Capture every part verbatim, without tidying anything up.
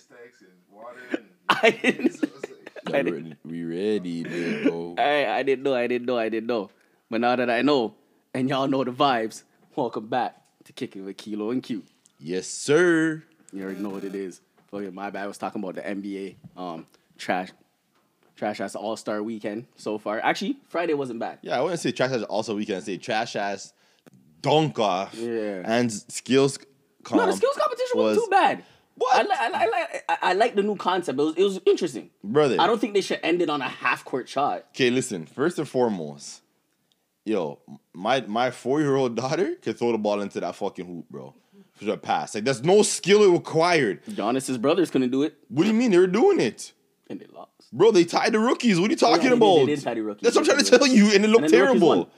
stacks and water. And I didn't. I didn't. We ready, dude. I, I didn't know. I didn't know. I didn't know. But now that I know, and y'all know the vibes, welcome back to Kicking with Kilo and Q. Yes, sir. You already know what it is. Okay, my bad. I was talking about the N B A um, trash. Trash ass All Star Weekend so far. Actually, Friday wasn't bad. Yeah, I wouldn't say trash ass All Star Weekend. I say trash ass dunk off. Yeah. And skills. No, the skills competition was, wasn't too bad. What? I like. I like. I, I like the new concept. It was. It was interesting, brother. I don't think they should end it on a half court shot. Okay, listen. First and foremost, yo, my my four year old daughter could throw the ball into that fucking hoop, bro. For the pass, like there's no skill required. Giannis's brothers couldn't do it. What do you mean they were doing it? And they lost. Bro, they tied the rookies. What are you talking yeah, they, about? They, they did tie the rookies. That's what I'm trying to tell you. And it looked and terrible.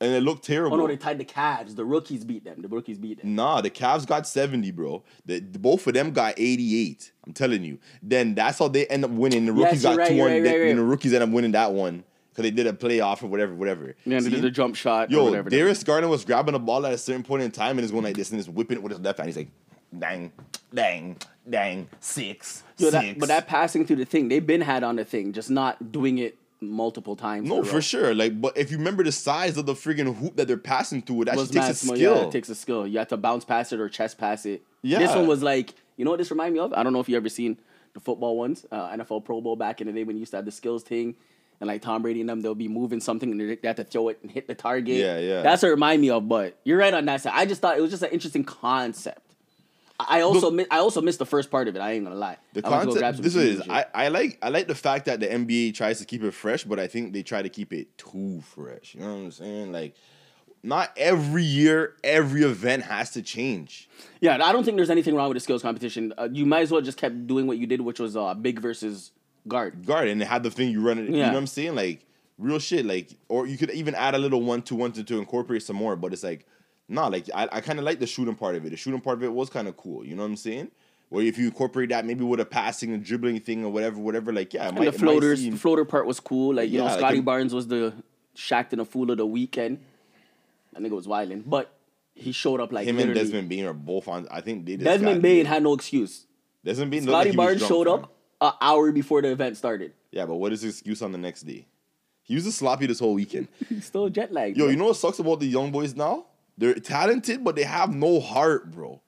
And it looked terrible. Oh, no, they tied the Cavs. The rookies beat them. The rookies beat them. Nah, the Cavs got seventy, bro. The, the, both of them got eighty-eight. I'm telling you. Then that's how they end up winning. The rookies yes, got right, two one. Right, right, right, right. And the rookies end up winning that one. Because they did a playoff or whatever, whatever. Yeah, they did a jump shot Yo, or whatever. Yo, Darius Garland was grabbing the ball at a certain point in time and is going like this and is whipping it with his left hand. He's like, dang, dang, dang, six, Yo, six. That, but that passing through the thing, they've been had on the thing, just not doing it multiple times. No, for sure. Like, but if you remember the size of the friggin' hoop that they're passing through, it actually takes a skill. Yeah, it takes a skill. You have to bounce pass it or chest pass it. Yeah. This one was like, you know what this reminded me of? I don't know if you ever seen the football ones, uh, N F L Pro Bowl back in the day when you used to have the skills thing. And like Tom Brady and them, they'll be moving something and they have to throw it and hit the target. Yeah, yeah. That's what it reminded me of, but you're right on that side. I just thought it was just an interesting concept. I also Look, mi- I also missed the first part of it. I ain't gonna lie. The I concept. Go this is I, I like I like the fact that the N B A tries to keep it fresh, but I think they try to keep it too fresh. You know what I'm saying? Like, not every year, every event has to change. Yeah, I don't think there's anything wrong with the skills competition. Uh, you might as well just kept doing what you did, which was uh, big versus guard. Guard, and they had the thing you run it. Yeah. You know what I'm saying? Like real shit. Like, or you could even add a little one two one two to incorporate some more. But it's like. Nah, like, I, I kind of like the shooting part of it. The shooting part of it was kind of cool. You know what I'm saying? Where if you incorporate that maybe with a passing and dribbling thing or whatever, whatever, like, yeah. It and might, the floaters, it might seem... the floater part was cool. Like, you yeah, know, Scotty like a... Barnes was the shacked and a fool of the weekend. That nigga was wilding. But he showed up like Him literally. and Desmond Bean are both on, I think they just Desmond Bean had no excuse. Desmond Bean Scotty like Barnes showed up an hour before the event started. Yeah, but what is his excuse on the next day? He was just sloppy this whole weekend. He's still jet lagged. Yo, bro. You know what sucks about the young boys now? They're talented, but they have no heart, bro.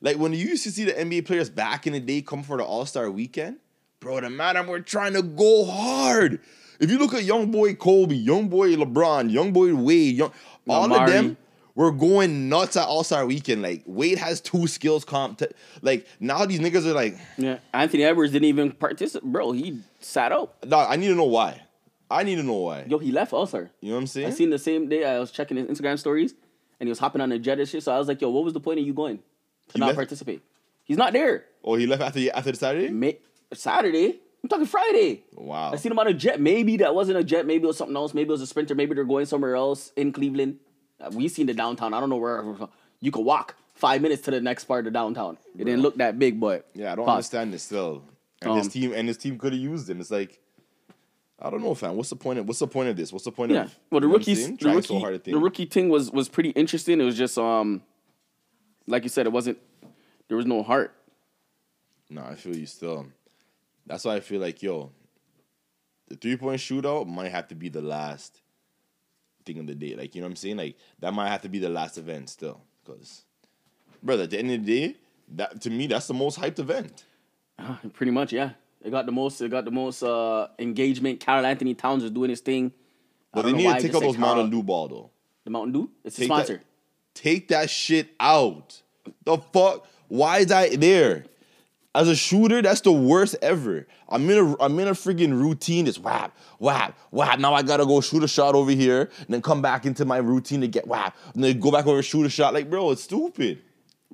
Like, when you used to see the N B A players back in the day come for the All-Star Weekend, bro, the man, we're trying to go hard. If you look at young boy Kobe, young boy LeBron, young boy Wade, young, all Lamari. of them were going nuts at All-Star Weekend. Like, Wade has two skills comp. T- like, now these niggas are like... Yeah, Anthony Edwards didn't even participate. Bro, he sat out. Dog, I need to know why. I need to know why. Yo, he left All-Star. You know what I'm saying? I seen the same day I was checking his Instagram stories. And he was hopping on a jet and shit. So I was like, yo, what was the point of you going to he not left? participate? He's not there. Oh, he left after the, after the Saturday? May- Saturday? I'm talking Friday. Wow. I seen him on a jet. Maybe that wasn't a jet. Maybe it was something else. Maybe it was a sprinter. Maybe they're going somewhere else in Cleveland. Uh, we seen the downtown. I don't know where. You could walk five minutes to the next part of downtown. It Bro. didn't look that big, but. Yeah, I don't pop. understand this still. And um, his team, and his team could have used him. It's like. I don't know, fam. What's the point of What's the point of this? What's the point yeah. of? Well, the rookies, the Trying rookie, so hard the rookie thing was was pretty interesting. It was just um, like you said, it wasn't. There was no heart. No, I feel you still. That's why I feel like yo, the three point shootout might have to be the last thing of the day. Like you know what I'm saying? Like that might have to be the last event still, because, brother, at the end of the day, that to me that's the most hyped event. Uh, pretty much, yeah. It got the most. It got the most uh, engagement. Karl-Anthony Towns is doing his thing. But well, they need to take out those Carl... Mountain Dew ball though. The Mountain Dew, it's take a sponsor. That, take that shit out. The fuck? Why is that there? As a shooter, that's the worst ever. I'm in a I'm in a freaking routine. It's whap, whap, whap. Now I gotta go shoot a shot over here, and then come back into my routine to get whap, and then go back over and shoot a shot. Like bro, it's stupid.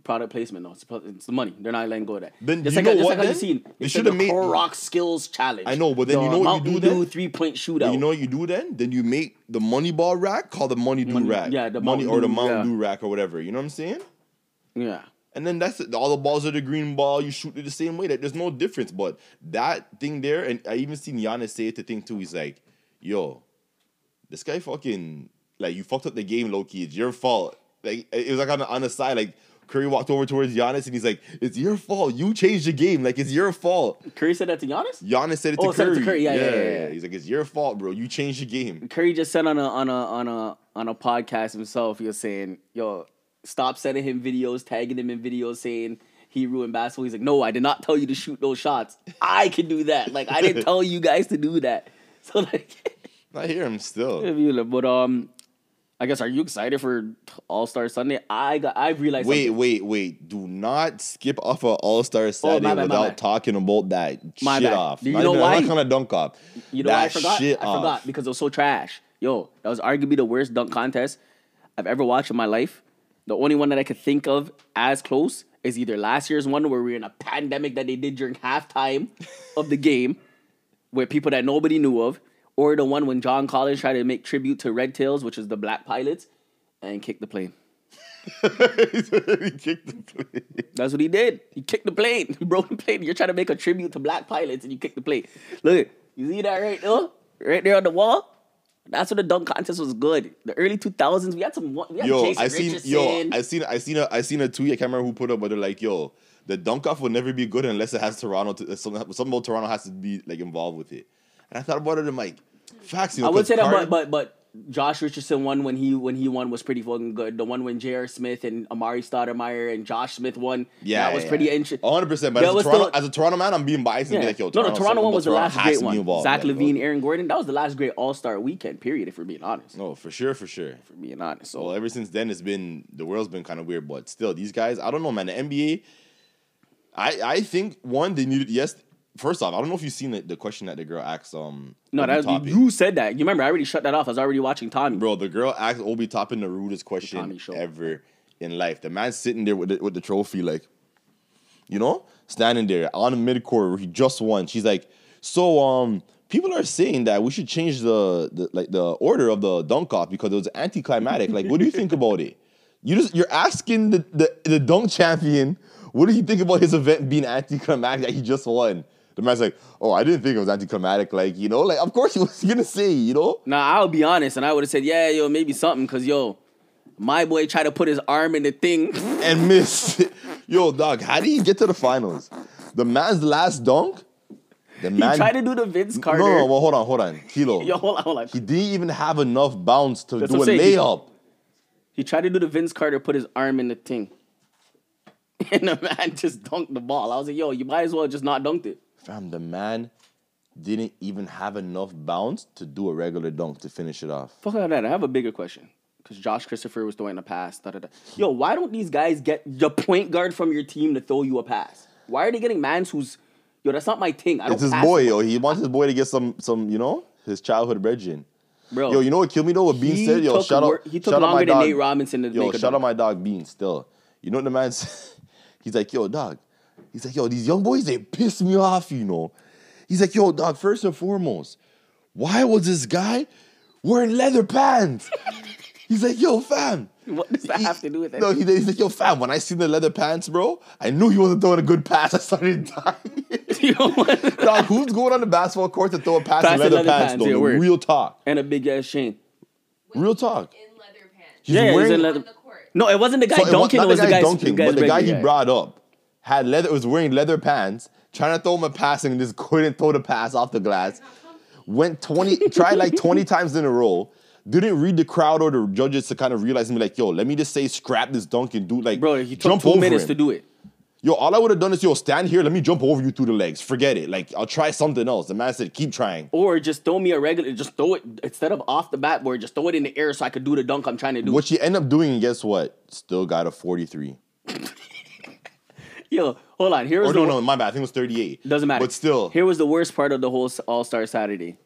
Product placement, no, it's the money. They're not letting go of that. Then just you like know a, what? Like seen. They should have made Rock Skills Challenge. I know, but then the you know what you do then? Three point shootout. But you know what you do then? Then you make the money ball rack called the money do money, rack. Yeah, the money or the Mountain Dew yeah. rack or whatever. You know what I'm saying? Yeah. And then that's it. All the balls are the green ball. You shoot it the same way. That there's no difference. But that thing there, and I even seen Giannis say it. The thing too, he's like, "Yo, this guy fucking like you fucked up the game, low key. It's your fault." Like it was like on the, on the side, like. Curry walked over towards Giannis and he's like, "It's your fault. You changed the game. Like, it's your fault." Curry said that to Giannis? Giannis said it oh, to Curry. Oh, said it to Curry. Yeah yeah, yeah, yeah, yeah. He's like, "It's your fault, bro. You changed the game." Curry just said on a on a on a on a podcast himself, he was saying, "Yo, stop sending him videos, tagging him in videos saying he ruined basketball." He's like, "No, I did not tell you to shoot those shots. I can do that. Like, I didn't tell you guys to do that." So like I hear him still. But um I guess, are you excited for All-Star Sunday? I got, I realized Wait, something. wait, wait. Do not skip off of All-Star Sunday oh, bad, without talking about that my shit bad. off. You not know even, why? I'm not going to dunk off. You know that why I forgot? Shit I off. forgot because it was so trash. Yo, that was arguably the worst dunk contest I've ever watched in my life. The only one that I could think of as close is either last year's one where we were in a pandemic that they did during halftime of the game with people that nobody knew of. Or the one when John Collins tried to make tribute to Red Tails, which is the black pilots, and kicked the plane. He kicked the plane. That's what he did. He kicked the plane. Broke the plane. You're trying to make a tribute to black pilots, and you kick the plane. Look, you see that right there? Right there on the wall? That's when the dunk contest was good. The early two thousands, we had some... We had yo, Jason I seen, Richardson. Yo, I seen, I seen, a, I seen a tweet, I can't remember who put up, but they're like, yo, the dunk off will never be good unless it has Toronto... To, something, something about Toronto has to be like involved with it. And I thought about it in like facts. You know, I would say that, Carter- but, but but Josh Richardson won when he when he won was pretty fucking good. The one when J R. Smith and Amari Stoudemire and Josh Smith won, yeah, that was yeah, pretty yeah. interesting. One hundred percent. But as a, Toronto, the, as a Toronto man, I'm being biased and yeah. be like, yo, Toronto, no, the Toronto one was the Toronto last great one. Involved, Zach like, Levine, Aaron Gordon. That was the last great All Star weekend. Period. If we're being honest. No, for sure, for sure. If we're being honest. So. Well, ever since then, it's been the world's been kind of weird, but still, these guys, I don't know, man. The N B A, I I think one they needed yes. First off, I don't know if you've seen the, the question that the girl asked. Um, no, that was, you said that. You remember, I already shut that off. I was already watching Tommy. Bro, the girl asked Obi Toppin the rudest question ever in life. The man's sitting there with the, with the trophy, like, you know, standing there on the midcourt where he just won. She's like, so um, people are saying that we should change the, the like the order of the dunk off because it was anticlimactic. Like, what do you think about it? You just you're asking the, the the dunk champion, what do you think about his event being anticlimactic that he just won? The man's like, oh, I didn't think it was anticlimactic. Like, you know, like, of course he was going to say, you know. Nah, I'll be honest. And I would have said, yeah, yo, maybe something. Because, yo, my boy tried to put his arm in the thing. And missed. Yo, dog, how did he get to the finals? The man's last dunk? The man, he tried to do the Vince Carter. No, no, well, hold on, hold on. Kilo. Yo, hold on, hold on. He didn't even have enough bounce to That's do a layup. He, he tried to do the Vince Carter, put his arm in the thing. And the man just dunked the ball. I was like, yo, you might as well just not dunked it. Fam, the man didn't even have enough bounce to do a regular dunk to finish it off. Fuck out of that. I have a bigger question. Because Josh Christopher was throwing a pass. Da, da, da. Yo, why don't these guys get the point guard from your team to throw you a pass? Why are they getting mans who's... Yo, that's not my thing. I don't It's his pass boy, yo. He wants his boy to get some, some you know, his childhood brethren. Bro. Yo, you know what killed me, though? What Bean said? Yo, shout out... He took longer than Nate Robinson to make a dunk. Yo, shout out my dog, Bean, still. You know what the man said? He's like, yo, dog. He's like, yo, these young boys, they piss me off, you know. He's like, yo, dog, first and foremost, why was this guy wearing leather pants? He's like, yo, fam. What does that he, have to do with it? No, he, he's like, yo, fam, when I seen the leather pants, bro, I knew he wasn't throwing a good pass. I started dying. Dog, who's going on the basketball court to throw a pass, pass in leather, leather pants, pants though? Yeah, real talk. And a big-ass chain. When real talk. In leather pants. He's yeah, wearing, he's in leather pants. No, it wasn't the guy so dunking. It was, it was the guy dunking, but the guy he guy. brought up. Had leather was wearing leather pants, trying to throw him a pass and just couldn't throw the pass off the glass. Went twenty, tried like twenty times in a row. Didn't read the crowd or the judges to kind of realize and be like, yo, let me just say scrap this dunk and do like bro, he took jump two over minutes him. to do it. Yo, all I would have done is yo stand here, let me jump over you through the legs. Forget it. Like I'll try something else. The man said, keep trying. Or just throw me a regular, just throw it instead of off the backboard, just throw it in the air so I could do the dunk I'm trying to do. What you end up doing, and guess what? Still got a forty-three. Yo, hold on. Here was or no, the, no, my bad. I think it was thirty-eight. Doesn't matter. But still. Here was the worst part of the whole All-Star Saturday.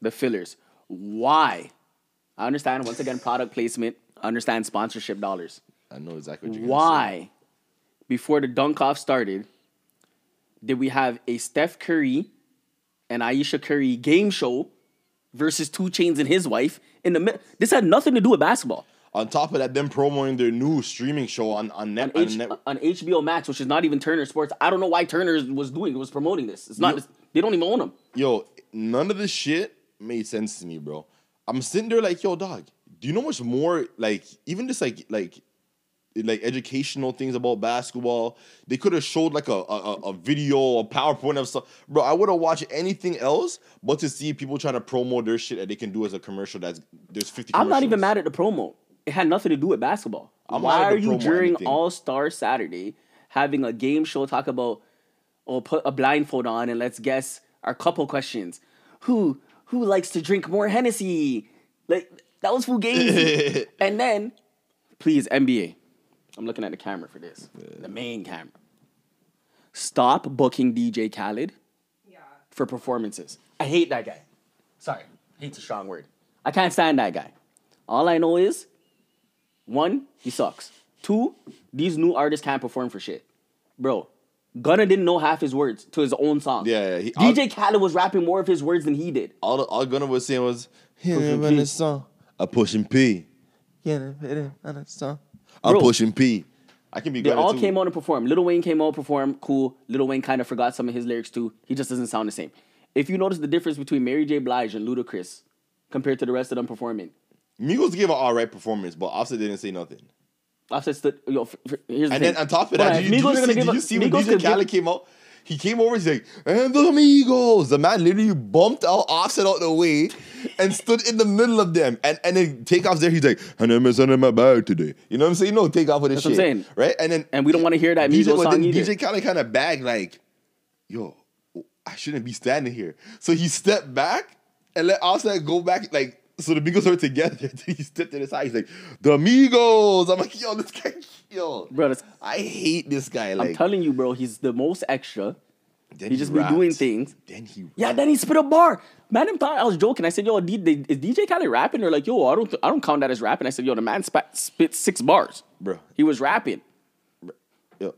The fillers. Why? I understand, once again, product placement. I understand sponsorship dollars. I know exactly what you're Why, gonna say. Before the dunk-off started, did we have a Steph Curry and Ayesha Curry game show versus two Chainz and his wife? In the mi- This had nothing to do with basketball. On top of that, them promoting their new streaming show on on, net, on, H- on, net- on H B O Max, which is not even Turner Sports. I don't know why Turner was doing was promoting this. It's not. Yo, it's, they don't even own them. Yo, none of this shit made sense to me, bro. I'm sitting there like, yo, dog. Do you know much more? Like, even just like like like educational things about basketball. They could have showed like a, a a video or PowerPoint of stuff. Bro, I would have watched anything else but to see people trying to promo their shit that they can do as a commercial. That's there's fifty commercials. I'm not even mad at the promo. It had nothing to do with basketball. I'm Why are you during All-Star Saturday having a game show talk about, or put a blindfold on and let's guess our couple questions. Who who likes to drink more Hennessy? Like, that was fugazi. And then, please, N B A. I'm looking at the camera for this. Yeah. The main camera. Stop booking D J Khaled yeah. for performances. I hate that guy. Sorry. Hate's a strong word. I can't stand that guy. All I know is, one, he sucks. Two, these new artists can't perform for shit. Bro, Gunna didn't know half his words to his own song. Yeah, yeah. He, D J Khaled was rapping more of his words than he did. All, all Gunna was saying was, "Him on this song, I pushing P. Yeah, on this song." I'm Bro, pushing P. I can be good. They all too. came out and performed. Lil Wayne came out and performed. Cool. Lil Wayne kind of forgot some of his lyrics too. He just doesn't sound the same. If you notice the difference between Mary J. Blige and Ludacris compared to the rest of them performing. Migos gave an alright performance, but Offset didn't say nothing. Offset stood. Yo, for, for, here's the and thing. then on top of that, right, did, you, did, you see, did you see when D J Khaled came out? He came over, he's like, "And the Migos." The man literally bumped out Offset out the way and stood in the middle of them. And and then Takeoff's there, he's like, "And I'm sending my bag today." You know what I'm saying? No, Takeoff with this shit. That's what I'm saying. Right? And then and we don't want to hear that Migos well, song either. D J Khaled kind of bagged like, "Yo, I shouldn't be standing here." So he stepped back and let Offset go back, like, so the Migos were together. He stepped to the side. He's like, "The Migos." I'm like, yo, this guy, yo. Bro, I hate this guy. Like, I'm telling you, bro, he's the most extra. Then he, he just rapped. be doing things. Then he rapped. Yeah, then he spit a bar. Man, I thought I was joking. I said, "Yo, D- D- is D J Khaled rapping?" They're like, "Yo, I don't th- I don't count that as rapping." I said, "Yo, the man sp- spit six bars. Bro. He was rapping. Bro. Yo.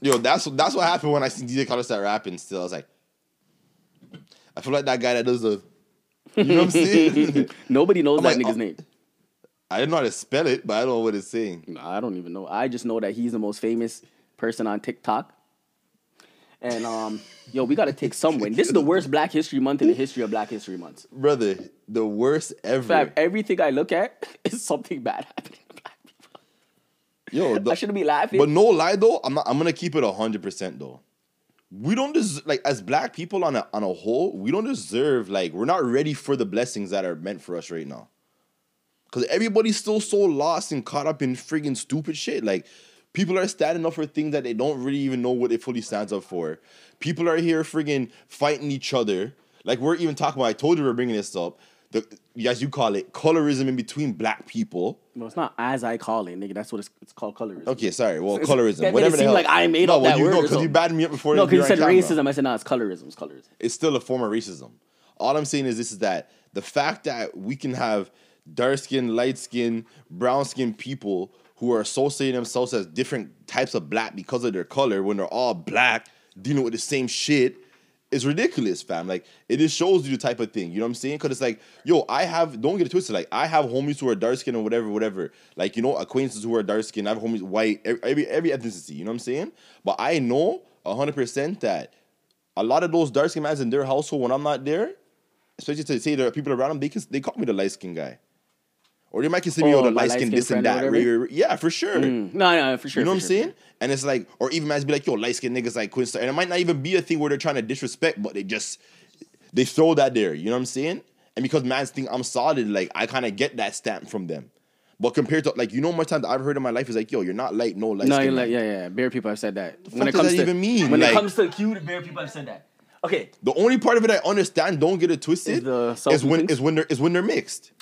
Yo, that's, that's what happened when I see D J Khaled start rapping still. I was like, I feel like that guy that does the... You know what I'm saying? Nobody knows I'm that like, nigga's oh, name. I didn't know how to spell it, but I don't know what it's saying. Nah, I don't even know. I just know that he's the most famous person on TikTok. And, um, yo, we got to take some win. This is the worst Black History Month in the history of Black History Months. Brother, the worst ever. Fab, everything I look at is something bad happening to Black people. Yo, the, I shouldn't be laughing. But no lie, though, I'm, not, I'm going to keep it one hundred percent, though. We don't deserve, like, as Black people on a on a whole, we don't deserve, like, we're not ready for the blessings that are meant for us right now. Because everybody's still so lost and caught up in friggin' stupid shit. Like, people are standing up for things that they don't really even know what it fully stands up for. People are here friggin' fighting each other. Like, we're even talking about, I told you we're bringing this up. The, as you call it, colorism in between Black people. No, it's not as I call it, nigga. That's what it's, it's called, colorism. Okay, sorry. Well, it's, colorism. That whatever the hell. It seemed like I made no, up well, that you, word. No, because you batted me up before. No, because you said racism. I said, no, it's colorism. It's colorism. It's still a form of racism. All I'm saying is this is that the fact that we can have dark-skinned, light-skinned, brown-skinned people who are associating themselves as different types of Black because of their color when they're all Black dealing with the same shit. It's ridiculous, fam. Like, it just shows you the type of thing. You know what I'm saying? Because it's like, yo, I have, don't get it twisted. Like, I have homies who are dark-skinned or whatever, whatever. Like, you know, acquaintances who are dark-skinned. I have homies, white, every every ethnicity. You know what I'm saying? But I know one hundred percent that a lot of those dark-skinned guys in their household, when I'm not there, especially to say there are people around them, they, can, they call me the light-skinned guy. Or they might consider me, oh, the light-skinned this and that. Yeah, for sure. Mm. No, no, for sure. You know what sure. I'm saying? And it's like, or even as be like, yo, light-skinned niggas like Quinn Star. And it might not even be a thing where they're trying to disrespect, but they just, they throw that there. You know what I'm saying? And because man's think I'm solid, like, I kind of get that stamp from them. But compared to, like, you know, much time that I've heard in my life is like, yo, you're not light, no light-skinned. No, you're like, yeah, yeah. Bare people have said that. What does that to, even mean? When like, it comes to Q, the bare people have said that. Okay. The only part of it I understand, don't get it twisted, is, is, when, is, when, they're, is when they're mixed.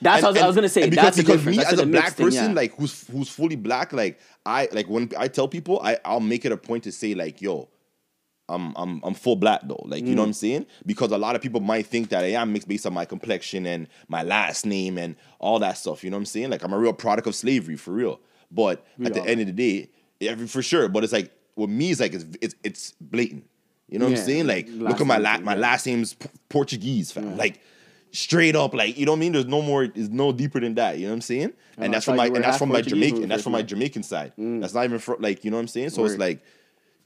That's and, how I was gonna say. Because, that's because me that's as a Black person, thing, yeah. like who's who's fully Black, like I like when I tell people, I I'll make it a point to say like, yo, I'm I'm I'm full Black though, like mm. you know what I'm saying? Because a lot of people might think that I am mixed based on my complexion and my last name and all that stuff. You know what I'm saying? Like I'm a real product of slavery for real. But we at the end right. of the day, yeah, for sure. But it's like with me, it's like it's it's, it's blatant. You know what yeah, I'm saying? Like look at my la- my last name's Portuguese, fam. Yeah. Like. Straight up, like, you know what I mean? There's no more, it's no deeper than that, you know what I'm saying? And, and that's from my and that's from my Jamaican, and that's from my Jamaican side. Mm. That's not even from, like, you know what I'm saying? So Word. it's like,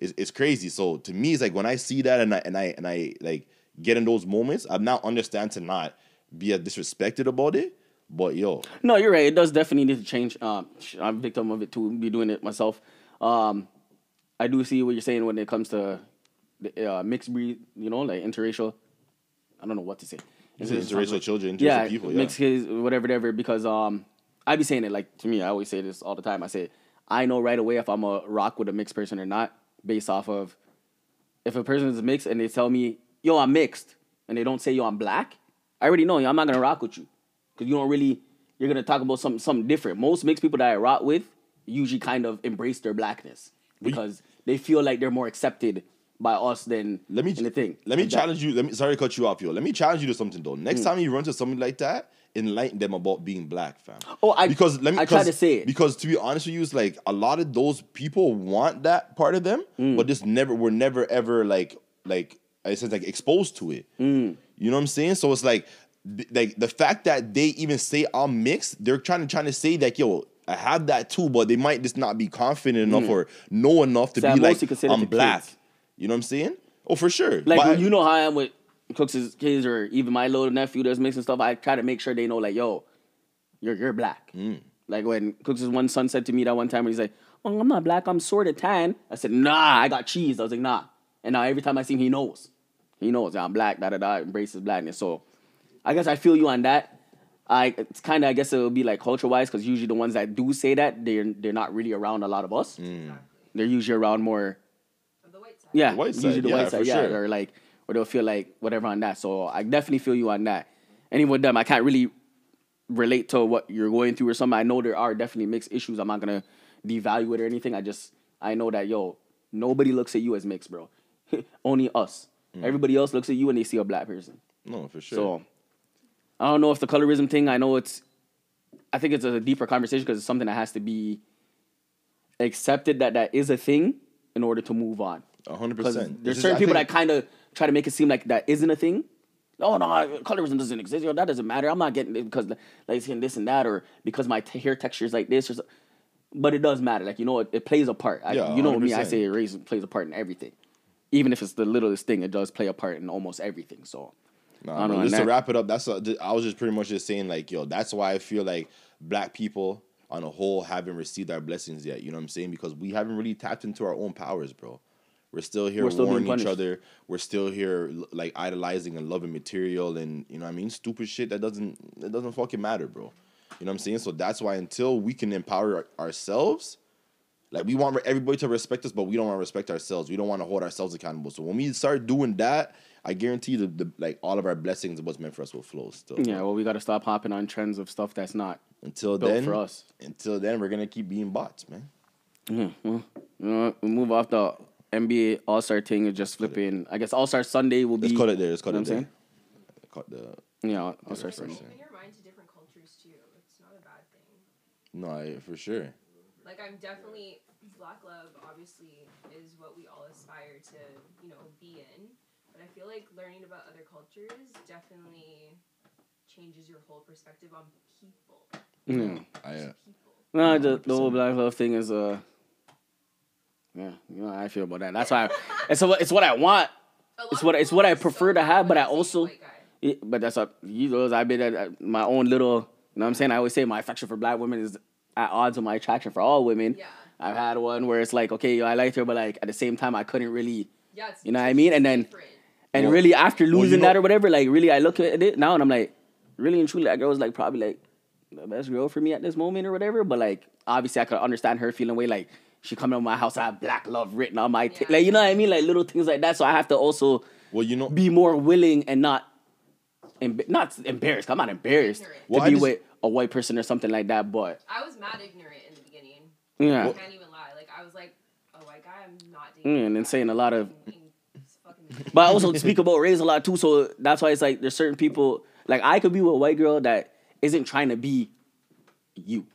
it's, it's crazy. So to me, it's like when I see that and I and I and I like get in those moments, I now understand to not be as disrespected about it, But yo, no, you're right. It does definitely need to change. Um, I'm a victim of it too. Be doing it myself. Um, I do see what you're saying when it comes to the, uh, mixed breed. You know, like interracial. I don't know what to say. It's interracial like, children, interracial yeah, people, yeah, mixed kids, whatever, whatever. Because um, I be saying it like to me. I always say this all the time. I say I know right away if I'm a rock with a mixed person or not based off of if a person is mixed and they tell me, "Yo, I'm mixed," and they don't say, "Yo, I'm black." I already know. Yo, I'm not gonna rock with you. Because you don't really, you're going to talk about something, something different. Most mixed people that I rock with usually kind of embrace their blackness because we, they feel like they're more accepted by us than let me, the thing. Let me like challenge that. you. Let me Sorry to cut you off, yo. Let me challenge you to something, though. Next mm. time you run to something like that, enlighten them about being black, fam. Oh, I, because, let me, I try to say it. Because to be honest with you, it's like a lot of those people want that part of them, mm. but just never, were never ever like, like, it's like exposed to it. Mm. You know what I'm saying? So it's like, like the fact that they even say I'm mixed, they're trying to trying to say that yo, I have that too, but they might just not be confident enough mm. or know enough to so be like I'm black. Kids. You know what I'm saying? Oh, for sure. Like but, you know how I am with Cooks' kids or even my little nephew that's mixing stuff. I try to make sure they know like yo, you're you're black. Mm. Like when Cooks' one son said to me that one time when he's like, "Oh, I'm not black. I'm sort of tan." I said, "Nah, I got cheese." I was like, "Nah," and now every time I see him, he knows. He knows I'm black. Da da da. Embraces blackness. So. I guess I feel you on that. I it's kind of I guess it'll be like culture wise because usually the ones that do say that they're they're not really around a lot of us. Mm. They're usually around more. The white side. Yeah, the white side. usually the yeah, white side. Yeah, sure. or like or they'll feel like whatever on that. So I definitely feel you on that. And even with them, I can't really relate to what you're going through or something. I know there are definitely mixed issues. I'm not gonna devalue it or anything. I just I know that yo nobody looks at you as mixed, bro. Only us. Mm. Everybody else looks at you and they see a black person. No, for sure. So. I don't know if the colorism thing, I know it's, I think it's a deeper conversation because it's something that has to be accepted that that is a thing in order to move on. one hundred percent. There's this certain is, people think... that kind of try to make it seem like that isn't a thing. Oh, no, colorism doesn't exist. Yo, that doesn't matter. I'm not getting it because like, this and that or because my t- hair texture is like this. Or so. But it does matter. Like, you know, it, it plays a part. I, yeah, you know me, I say race plays a part in everything. Even if it's the littlest thing, it does play a part in almost everything, so... Nah, bro, just that. to wrap it up, that's a, I was just pretty much just saying like, yo, that's why I feel like black people on a whole haven't received our blessings yet. You know what I'm saying? Because we haven't really tapped into our own powers, bro. We're still here We're still warring each other. We're still here like idolizing and loving material and you know what I mean? Stupid shit that doesn't it doesn't fucking matter, bro. You know what I'm saying? So that's why until we can empower ourselves, like we want everybody to respect us, but we don't want to respect ourselves. We don't want to hold ourselves accountable. So when we start doing that, I guarantee the, the like all of our blessings and what's meant for us will flow still. Yeah, well, we got to stop hopping on trends of stuff that's not until built then, for us. Until then, we're going to keep being bots, man. Yeah, well, you know what? We move off the N B A All-Star thing and just flipping. I guess All-Star Sunday will be... Let's call it there. Let's call it there. Cut the, yeah, All-Star Sunday. Open your mind to different cultures, too. It's not a bad thing. No, I, for sure. Like, I'm definitely... Black love, obviously, is what we all aspire to, you know, be in. But I feel like learning about other cultures definitely changes your whole perspective on people. Yeah, I, uh, people. No, the, the whole black love thing is, uh, yeah, you know how I feel about that. That's why, I, it's a, it's what I want. It's what it's what I prefer so to have. But I also, it, but that's what you know. I've been at my own little. You know what I'm saying? I always say my affection for black women is at odds with my attraction for all women. Yeah. I've had one where it's like, okay, yo, I liked her, but like at the same time, I couldn't really. Yeah, it's, you know what I mean? And then. Different. And well, really, after losing well, you know, that or whatever, like, really, I look at it now and I'm like, really and truly, that girl's, like, probably, like, the best girl for me at this moment or whatever. But, like, obviously, I could understand her feeling way, like, she coming to my house, I have black love written on my... T- yeah. Like, you know what I mean? Like, little things like that. So I have to also well, you know, be more willing and not... Emb- not embarrassed. I'm not embarrassed well, to I be just, with a white person or something like that, but... I was mad ignorant in the beginning. Yeah. I can't even lie. Like, I was like, a white guy, I'm not dating... Mm, and then saying a lot of... But I also speak about race a lot too, so that's why it's like there's certain people like I could be with a white girl that isn't trying to be you,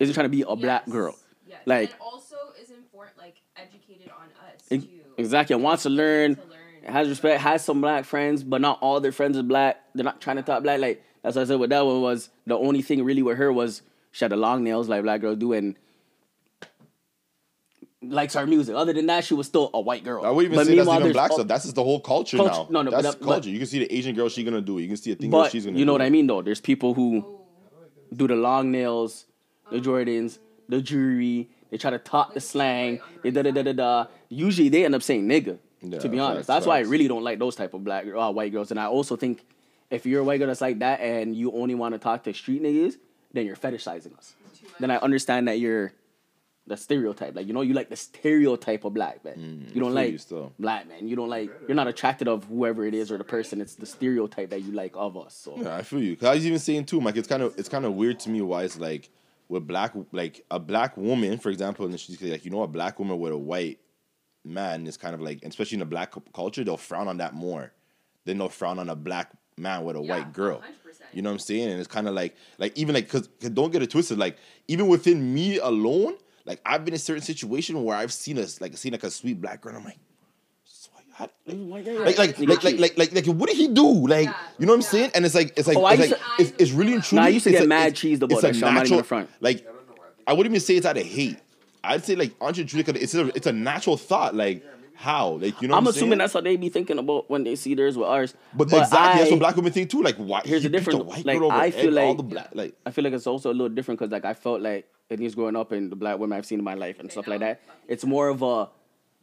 isn't trying to be a yes. black girl, yes. like and also is informed, like educated on us it, too. Exactly, and wants to learn, to learn, has respect, has some black friends, but not all their friends are black. They're not trying to talk black. Like that's what I said with that one was the only thing really with her was she had the long nails like black girls do and. Likes our music. Other than that, she was still a white girl. I wouldn't even but say that's even black stuff. That's just the whole culture, culture now. No, no, that's but, culture. But, you can see the Asian girl she's gonna do it. You can see the thing that she's gonna do. You know do what it. I mean, though. There's people who, do the long nails, the Jordans, the jewelry. They try to talk the slang. They da da da da da. Usually they end up saying nigga. Yeah, to be honest, that's, that's why I really don't like those type of black uh, white girls. And I also think if you're a white girl that's like that and you only want to talk to street niggas, then you're fetishizing us. Then I understand that you're the stereotype. Like, you know, you like the stereotype of black man. Mm, you don't like you black man. You don't like, you're not attracted of whoever it is or the person. It's the stereotype that you like of us. So. Yeah, I feel you. Cause I was even saying too, Mike, it's kind of, it's kind of weird to me why it's like with black, like a black woman, for example, and she's like, you know, a black woman with a white man is kind of like, especially in the black culture, they'll frown on that more than they'll frown on a black man with a yeah, white girl. one hundred percent. You know what I'm saying? And it's kind of like, like even like, cause, cause don't get it twisted. Like even within me alone, like I've been in a certain situation where I've seen us like seen like a sweet black girl. And I'm like, how, like, like, like, like, like, like, like, like, what did he do? Like, yeah. you know what I'm yeah. saying? And it's like, it's like, oh, it's, like to, it's, it's really and truly. Nah, I used to get a, mad it's, cheesed about that. Like, natural, front. Like, I wouldn't even say it's out of hate. I'd say like, it's a, it's a natural thought. Like, how? Like, you know, I'm what I'm assuming saying? That's how they be thinking about when they see theirs with ours. But, but exactly, I, that's what black women think too. Like, why? Here's the difference. Like, I feel like, all the black, like, I feel like it's also a little different because like I felt like at least growing up and the black women I've seen in my life and stuff like that, it's more of a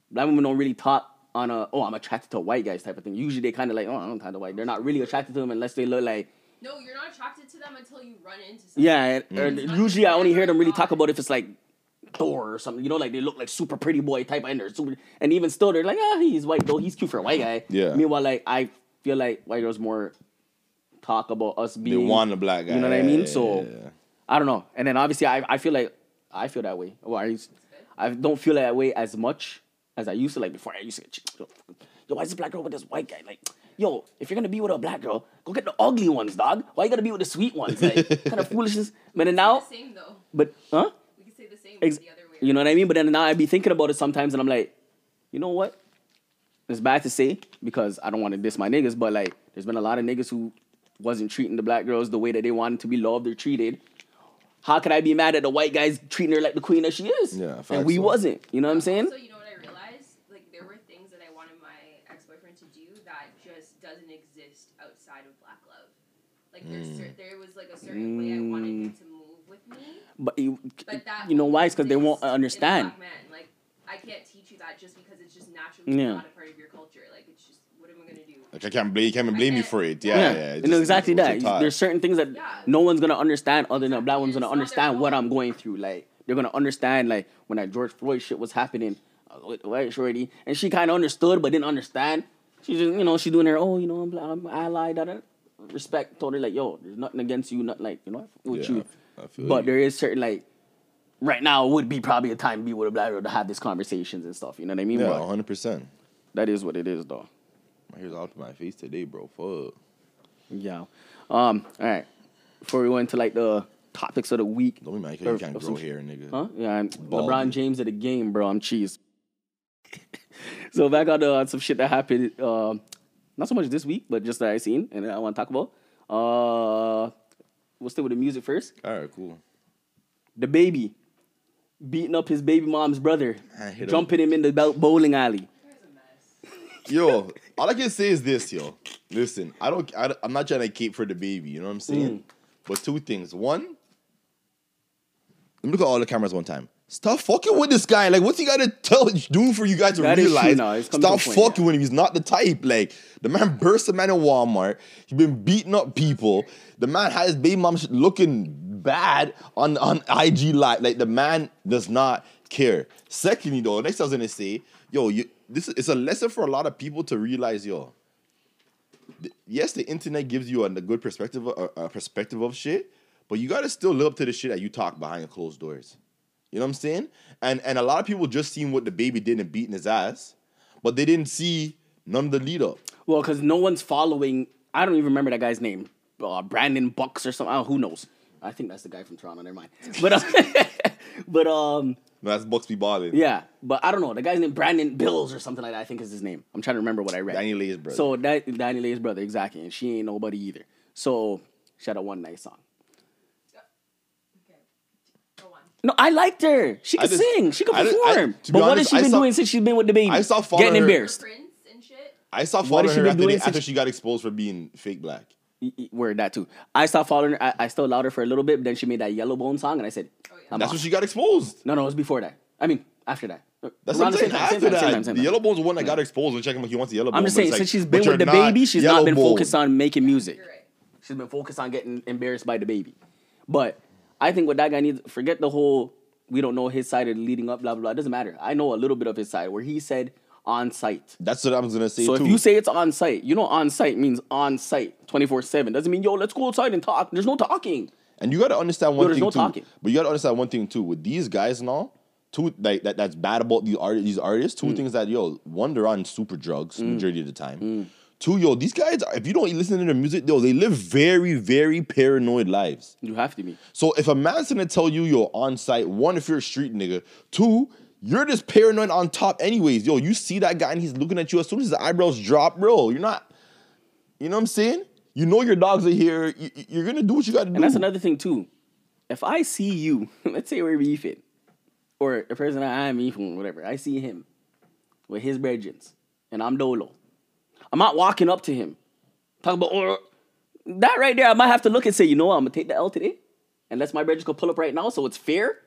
black women don't really talk on a, oh, I'm attracted to white guys type of thing. Usually they kind of like, oh, I don't talk to white. They're not really attracted to them unless they look like... No, you're not attracted to them until you run into something. Yeah, mm. usually I only hear them really talk about if it's like Thor or something. You know, like they look like super pretty boy type of ender. Super, and even still, they're like, ah, oh, he's white though. He's cute for a white guy. Yeah. Meanwhile, like, I feel like white girls more talk about us being... They want a black guy. You know what I mean? So, yeah. I don't know. And then obviously, I, I feel like... I feel that way. Well, I, used, I don't feel that way as much as I used to, like, before. I used to get, yo, why is this black girl with this white guy? Like, yo, if you're going to be with a black girl, go get the ugly ones, dog. Why you got to be with the sweet ones? Like, kind of foolishness. But then now... We can say the same, though. But, huh? We can say the same, Ex- the other way. You know what I mean? But then now I be thinking about it sometimes, and I'm like, you know what? It's bad to say, because I don't want to diss my niggas, but, like, there's been a lot of niggas who wasn't treating the black girls the way that they wanted to be loved or treated. How could I be mad at the white guys treating her like the queen that she is? Yeah, facts. And we so. wasn't. You know what I'm saying? So, you know, doesn't exist outside of black love. Like, there's mm. cer- there was, like, a certain mm. way I wanted you to move with me. But you, but that you know why? It's because they won't understand. Black men. Like, I can't teach you that just because it's just naturally yeah. not a part of your culture. Like, it's just, what am I going to do? Like, I can't blame, you can't even blame me for it. Yeah, yeah. yeah it just, exactly that. There's certain things that yeah. no one's going to understand other than a black one's going to understand what I'm going through. Like, they're going to understand, like, when that George Floyd shit was happening, white shorty, and she kind of understood but didn't understand. She just, you know, she doing her, oh, you know, I'm black, I'm ally, that, that. Respect, told her, like, yo, there's nothing against you, nothing, like, you know, with yeah, you. I feel but you. There is certain, like, right now would be probably a time to be with a black girl to have these conversations and stuff, you know what I mean? Yeah, but one hundred percent. That is what it is, though. My hair's off to my face today, bro, fuck. Yeah. Um, all right. Before we go into, like, the topics of the week. Don't be mad, you can't grow hair, nigga. Huh? Yeah, I'm Bald, LeBron dude. James of the game, bro, I'm cheese. So back on, uh, on some shit that happened, uh, not so much this week, but just that I seen and I want to talk about. Uh, we'll stay with the music first. All right, cool. The baby beating up his baby mom's brother, jumping him in the bowling alley. Yo, all I can say is this, yo. Listen, I don't, I, I'm not trying to cape for the baby. You know what I'm saying? Mm. But two things. One, let me look at all the cameras one time. Stop fucking with this guy. Like, what's he got to tell do for you guys to that realize? Is true, no. Stop fucking point, yeah. with him. He's not the type. Like, the man burst a man in Walmart. He's been beating up people. The man had his baby mom looking bad on, on I G Live. Like, the man does not care. Secondly, though, next I was going to say, yo, you, this it's a lesson for a lot of people to realize, yo, th- yes, the internet gives you a, a good perspective, a, a perspective of shit, but you got to still live up to the shit that you talk behind closed doors. You know what I'm saying? And and a lot of people just seen what the baby did and beating his ass, but they didn't see none of the lead up. Well, because no one's following. I don't even remember that guy's name. Uh, Brandon Bucks or something. Oh, who knows? I think that's the guy from Toronto. Never mind. But, uh, but um. No, that's Bucks be balling. Yeah. But I don't know. The guy's name Brandon Bills or something like that, I think is his name. I'm trying to remember what I read. Danny Lay's brother. So, that, Danny Lay's brother, exactly. And she ain't nobody either. So, she had a one night song. No, I liked her. She could just, sing. She could perform. I, but what honest, has she been saw, doing since she's been with the baby? I saw getting her, embarrassed. And shit. I saw following her, her after, after she got exposed for being fake black. Word, that too. I stopped following her. I, I still allowed her for a little bit, but then she made that Yellow Bone song, and I said, oh, yeah. I'm That's off. When she got exposed. No, no, it was before that. I mean, after that. That's what I'm saying. After that, the Yellow Bone's the one that got exposed. We're checking like he wants the Yellow Bone. I'm just saying, since she's been with the baby, she's not been focused on making music. You're right. She's been focused on getting embarrassed by the baby. But I think what that guy needs, forget the whole, we don't know his side of leading up, blah, blah, blah. It doesn't matter. I know a little bit of his side, where he said on site. That's what I was going to say, so too. So if you say it's on site, you know on site means on site twenty-four seven. Doesn't mean, yo, let's go outside and talk. There's no talking. And you got to understand one yo, thing, no too. Talking. But you got to understand one thing, too. With these guys and all, two, like, that, that's bad about these, art- these artists, two mm. things that, yo, one, they're on super drugs mm. majority of the time. Mm. Two, yo, these guys, if you don't listen to their music, yo, they live very, very paranoid lives. You have to be. So if a man's gonna tell you you're on site, one, if you're a street nigga, two, you're just paranoid on top anyways. Yo, you see that guy and he's looking at you as soon as his eyebrows drop, bro. You're not, you know what I'm saying? You know your dogs are here. You, you're gonna do what you gotta do. And that's another thing too. If I see you, let's say we're beefing, or a person I am beefing, whatever, I see him with his brethren, and I'm dolo. I'm not walking up to him. Talk about, oh, that right there, I might have to look and say, you know what, I'm going to take the L today. Unless my brother just go pull up right now, so it's fair.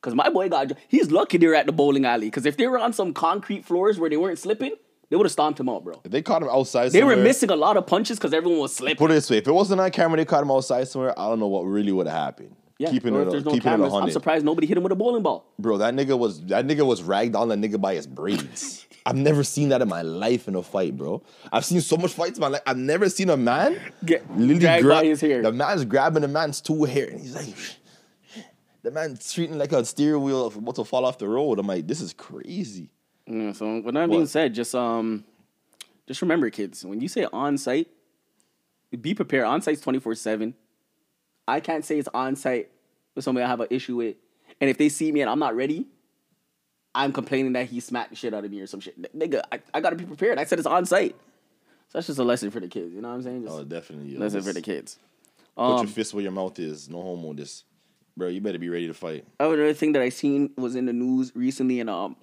Because my boy got, he's lucky they're at the bowling alley. Because if they were on some concrete floors where they weren't slipping, they would have stomped him out, bro. If they caught him outside somewhere. They were missing a lot of punches because everyone was slipping. Put it this way, if it wasn't on camera, they caught him outside somewhere, I don't know what really would have happened. Yeah, keeping it, there's no keeping cameras, it I'm surprised nobody hit him with a bowling ball. Bro, that nigga was that nigga was ragged on that nigga by his braids. I've never seen that in my life in a fight, bro. I've seen so much fights in my life. I've never seen a man get dragged gra- by his hair. The man's grabbing the man's two hair, and he's like, the man's treating like a steering wheel about to fall off the road. I'm like, this is crazy. Yeah, so with that being said, just um, just remember, kids, when you say on site, be prepared. On site's twenty-four seven. I can't say it's on site with somebody I have an issue with. And if they see me and I'm not ready, I'm complaining that he smacked the shit out of me or some shit. Nigga, I, I got to be prepared. I said it's on site. So that's just a lesson for the kids. You know what I'm saying? Just oh, definitely. Yo, lesson for the kids. Put um, your fist where your mouth is. No homo this. Bro, you better be ready to fight. Another thing that I seen was in the news recently, and um,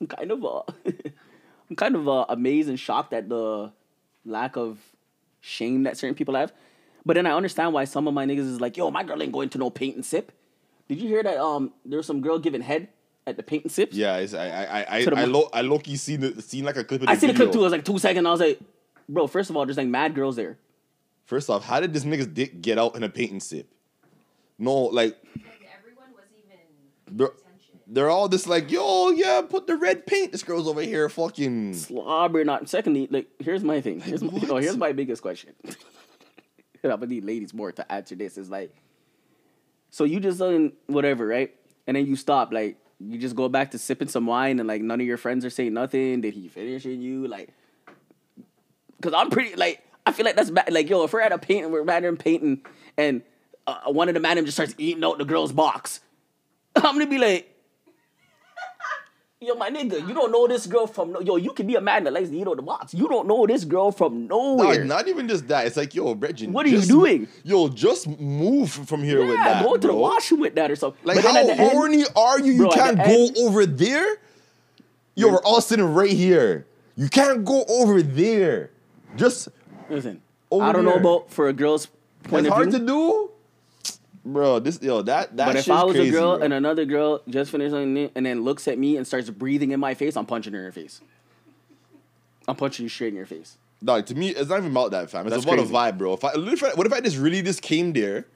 I'm kind of, uh, I'm kind of uh, amazed and shocked at the lack of shame that certain people have. But then I understand why some of my niggas is like, yo, my girl ain't going to no paint and sip. Did you hear that um, there was some girl giving head at the paint and sips? Yeah, it's, I I I I, I, lo- I low-key seen, the, seen like a clip of the I seen video. A clip too. It was like two seconds. I was like, bro, first of all, there's like mad girls there. First off, how did this nigga's dick get out in a paint and sip? No, like... Like everyone wasn't even... They're, they're all just like, yo, yeah, put the red paint. This girl's over here fucking... Slobber not. Secondly, like, here's my thing. Here's my, no, here's my biggest question. I'm gonna need ladies more to answer this. It's like, so you just done whatever, right? And then you stop, like, you just go back to sipping some wine, and like none of your friends are saying nothing. Did he finish in you? Like, because I'm pretty, like, I feel like that's bad. Like, yo, if we're at a painting, we're mad and painting, and uh, one of the madam just starts eating out the girl's box, I'm gonna be like, yo, my nigga, you don't know this girl from... No- yo, you can be a man that likes to eat on the box. You don't know this girl from nowhere. Nah, not even just that. It's like, yo, Brethren... What are you doing? Yo, just move from here yeah, with that, go to bro. The washroom with that or something. Like, but how horny end, are you? You bro, can't go end, over there? Yo, we're all sitting right here. You can't go over there. Just... Listen, I don't here. know about for a girl's point it's of view. It's hard to do? Bro, this yo that that. But if I was crazy, a girl bro. and another girl just finished something and then looks at me and starts breathing in my face, I'm punching her in her face. I'm punching you straight in your face. No, to me, it's not even about that, fam. It's That's about crazy. a vibe, bro. If I, if I what if I just really just came there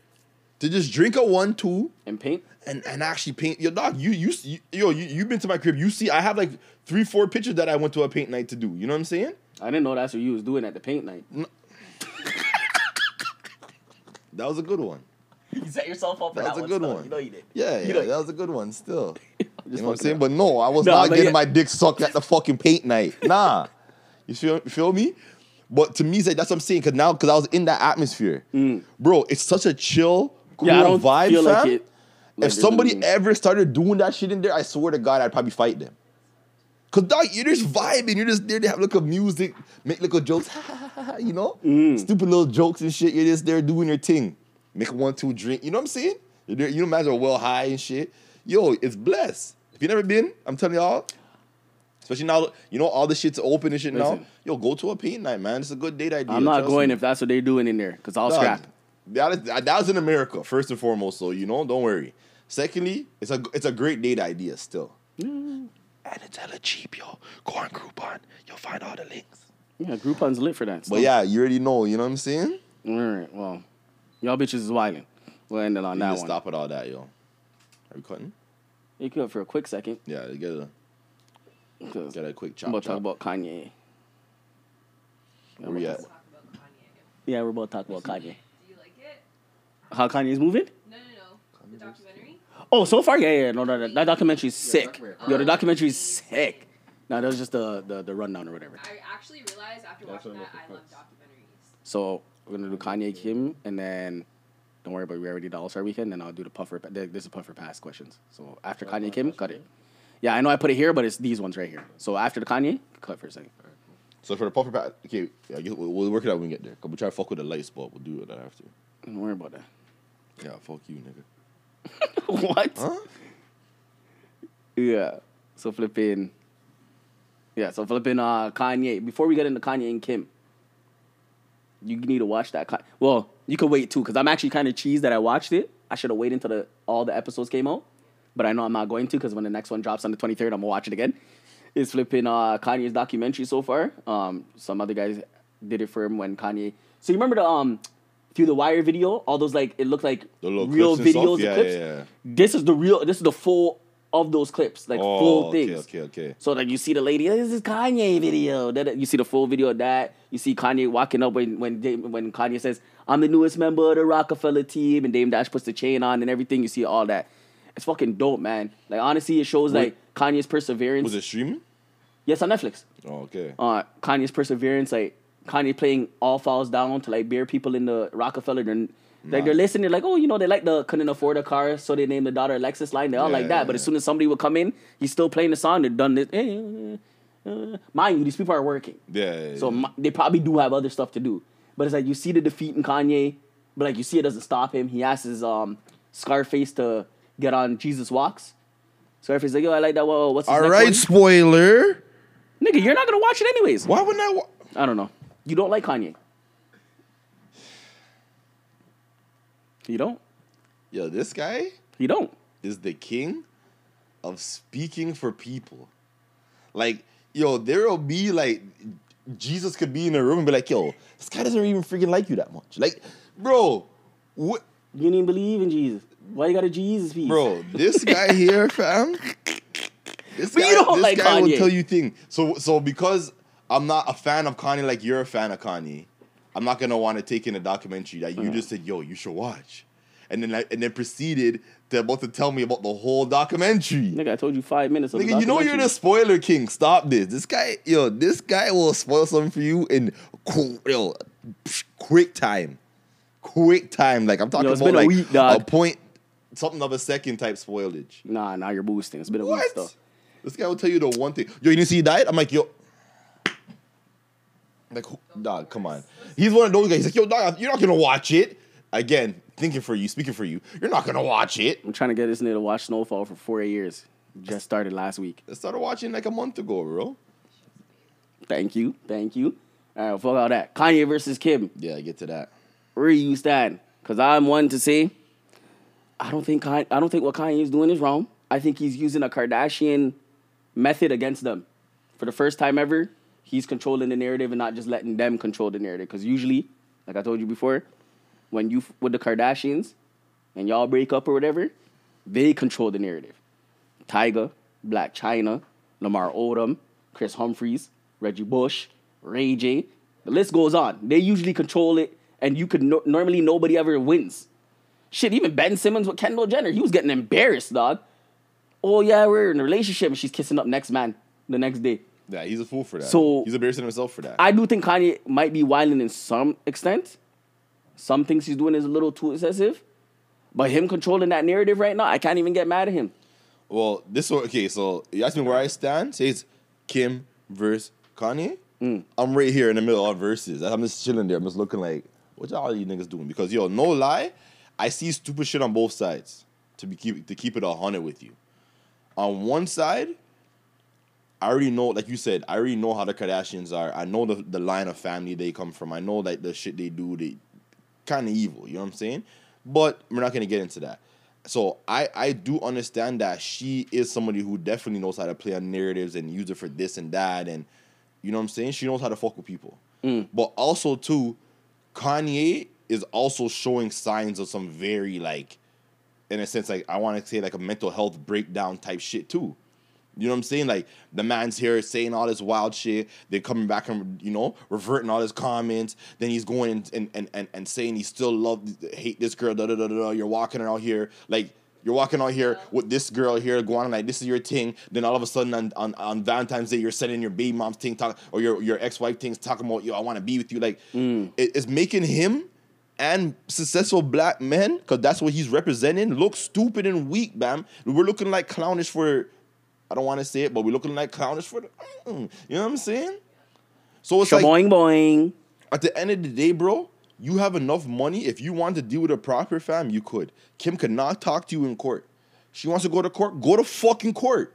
to just drink a one two and paint and, and actually paint. Yo, dog, you you yo you you've been to my crib. You see, I have like three four pictures that I went to a paint night to do. You know what I'm saying? I didn't know that's what you was doing at the paint night. No. That was a good one. You set yourself up for that, that was a good one. one. You know you did. Yeah, yeah, you know that was a good one still. You know what I'm saying? Up. But no, I was no, not getting yet. my dick sucked at the fucking paint night. Nah. You feel, feel me? But to me, that's what I'm saying. Because now, because I was in that atmosphere. Mm. Bro, it's such a chill, cool yeah, I don't vibe, feel like fam. It, like if somebody anything. ever started doing that shit in there, I swear to God, I'd probably fight them. Because, dog, you're just vibing. You're just there to have little music, make little jokes, you know? Mm. Stupid little jokes and shit. You're just there doing your thing. Make one, two, drink. You know what I'm saying? You don't matter well high and shit. Yo, it's blessed. If you never been, I'm telling y'all, Especially now, you know, all the shit's open and shit. Listen, now. Yo, go to a paint night, man. It's a good date idea. I'm not going me. If that's what they're doing in there, because I'll no, scrap. That is, that was in America, first and foremost. So, you know, don't worry. Secondly, it's a it's a great date idea still. Mm. And it's hella cheap, yo. Go on Groupon. You'll find all the links. Yeah, Groupon's lit for that. Still. But yeah, you already know. You know what I'm saying? All right, well, y'all bitches is wilding. We'll end it on you that one. Stop with all that, yo. Are we cutting? You could for a quick second. Yeah, get a, get a quick chop. I'm about to talk about Kanye. Where we at? Yeah, we're about to talk about Kanye. Do you like it? How Kanye's moving? No, no, no. The documentary? Oh, so far, yeah, yeah. No, no, that, that documentary's sick. Yo, the documentary's sick. No, that was just the, the, the rundown or whatever. I actually realized after watching that, I love documentaries. So, we're going to do Kanye, Kim, and then... Don't worry about it. We already did All-Star Weekend, and I'll do the Puffer. There's a Puffer Pass questions. So after oh, Kanye Kim, cut it. Yeah, I know I put it here, but it's these ones right here. So after the Kanye, cut for a second. Right, cool. So for the Puffer Pass, okay, yeah, we'll work it out when we get there. Cause we try to fuck with the lights, but we'll do it after. Don't worry about that. Yeah, fuck you, nigga. What? Huh? Yeah. So flipping. Yeah, so flipping uh, Kanye. Before we get into Kanye and Kim, you need to watch that. Con- well, you could wait too, because I'm actually kind of cheesed that I watched it. I should have waited until the, all the episodes came out, but I know I'm not going to, because when the next one drops on the twenty-third, I'm going to watch it again. It's flipping uh, Kanye's documentary so far. Um, some other guys did it for him when Kanye... So you remember the um, Through the Wire video? All those, like, it looked like real videos and yeah, clips? Yeah, yeah. This is the real... This is the full... Of those clips, like oh, full things. Okay, okay, okay. So like you see the lady, oh, this is Kanye video. That you see the full video of that. You see Kanye walking up when when when Kanye says, "I'm the newest member of the Rockefeller team," and Dame Dash puts the chain on and everything. You see all that. It's fucking dope, man. Like honestly, it shows Wait, like Kanye's perseverance. Was it streaming? Yes, on Netflix. Oh, okay. Uh, Kanye's perseverance, like Kanye playing All Falls Down to like bare people in the Rockefeller. Like, nah. They're listening, they're like, oh, you know, they like the couldn't afford a car, so they named the daughter Alexis line. They all yeah, like that. But yeah. as soon as somebody would come in, he's still playing the song. They're done this. Eh, eh, eh. Mind you, these people are working. Yeah. yeah so yeah. They probably do have other stuff to do. But it's like, you see the defeat in Kanye, but like, you see it doesn't stop him. He asks his um, Scarface to get on Jesus Walks. Scarface's like, yo, I like that. Whoa, what's his All next right, one? Spoiler. Nigga, you're not going to watch it anyways. Why wouldn't I watch? I don't know. You don't like Kanye. You don't? Yo, this guy... You don't. Is the king of speaking for people. Like, yo, there will be, like... Jesus could be in a room and be like, yo, this guy doesn't even freaking like you that much. Like, bro, what... You didn't even believe in Jesus. Why you got a Jesus piece? Bro, this guy here, fam... This but guy, you don't this like guy Kanye. Will tell you things. So, so because I'm not a fan of Kanye like you're a fan of Kanye... I'm not going to want to take in a documentary that you uh-huh. just said, yo, you should watch. And then I, and then proceeded to about to tell me about the whole documentary. Nigga, I told you five minutes of Nigga, the you know you're the spoiler king. Stop this. This guy, yo, this guy will spoil something for you in yo, quick time. Quick time. Like, I'm talking yo, about like a, week, a point, something of a second type spoilage. Nah, nah, you're boosting. It's been a what? week stuff. This guy will tell you the one thing. Yo, you didn't see he died? I'm like, yo. Like, dog, come on. He's one of those guys. He's like, yo, dog, you're not going to watch it. Again, thinking for you, speaking for you. You're not going to watch it. I'm trying to get this nigga to watch Snowfall for four years. Just started last week. I started watching like a month ago, bro. Thank you. Thank you. All right, fuck all that. Kanye versus Kim. Yeah, get to that. Where you stand? Because I'm one to say, I don't think Kanye, I don't think what Kanye is doing is wrong. I think he's using a Kardashian method against them. For the first time ever, he's controlling the narrative and not just letting them control the narrative. Because usually, like I told you before, when you with the Kardashians and y'all break up or whatever, they control the narrative. Tyga, Blac Chyna, Lamar Odom, Chris Humphries, Reggie Bush, Ray J. The list goes on. They usually control it, and you could no- normally nobody ever wins. Shit, even Ben Simmons with Kendall Jenner, he was getting embarrassed, dog. Oh, yeah, we're in a relationship, and she's kissing up next man the next day. Yeah, he's a fool for that. So he's embarrassing himself for that. I do think Kanye might be wilding in some extent. Some things he's doing is a little too excessive. But him controlling that narrative right now, I can't even get mad at him. Well, this one, okay, so you asked me where I stand. Say it's Kim versus Kanye. Mm. I'm right here in the middle of verses. I'm just chilling there. I'm just looking like, what y'all you niggas doing? Because, yo, no lie, I see stupid shit on both sides, to be keep, to keep it one hundred with you. On one side... I already know, like you said, I already know how the Kardashians are. I know the, the line of family they come from. I know that the shit they do, they kind of evil, you know what I'm saying? But we're not going to get into that. So I, I do understand that she is somebody who definitely knows how to play on narratives and use it for this and that. And you know what I'm saying? She knows how to fuck with people. Mm. But also, too, Kanye is also showing signs of some very, like, in a sense, like, I want to say, like, a mental health breakdown type shit, too. You know what I'm saying? Like, the man's here saying all this wild shit. They're coming back and, you know, reverting all his comments. Then he's going and and, and, and saying he still loves, hate this girl, da-da-da-da-da. You're walking out here. Like, you're walking out here with this girl here going on, like, this is your thing. Then all of a sudden on, on, on Valentine's Day, you're sending your baby mom's thing talk, or your, your ex-wife things talking about, yo, I want to be with you. Like, mm. it, it's making him and successful black men, because that's what he's representing, look stupid and weak, bam. We're looking like clownish for... I don't want to say it, but we're looking like clownish for the... Mm, you know what I'm saying? So it's Shaboing like... boing. At the end of the day, bro, you have enough money. If you want to deal with a proper fam, you could. Kim could not talk to you in court. She wants to go to court? Go to fucking court.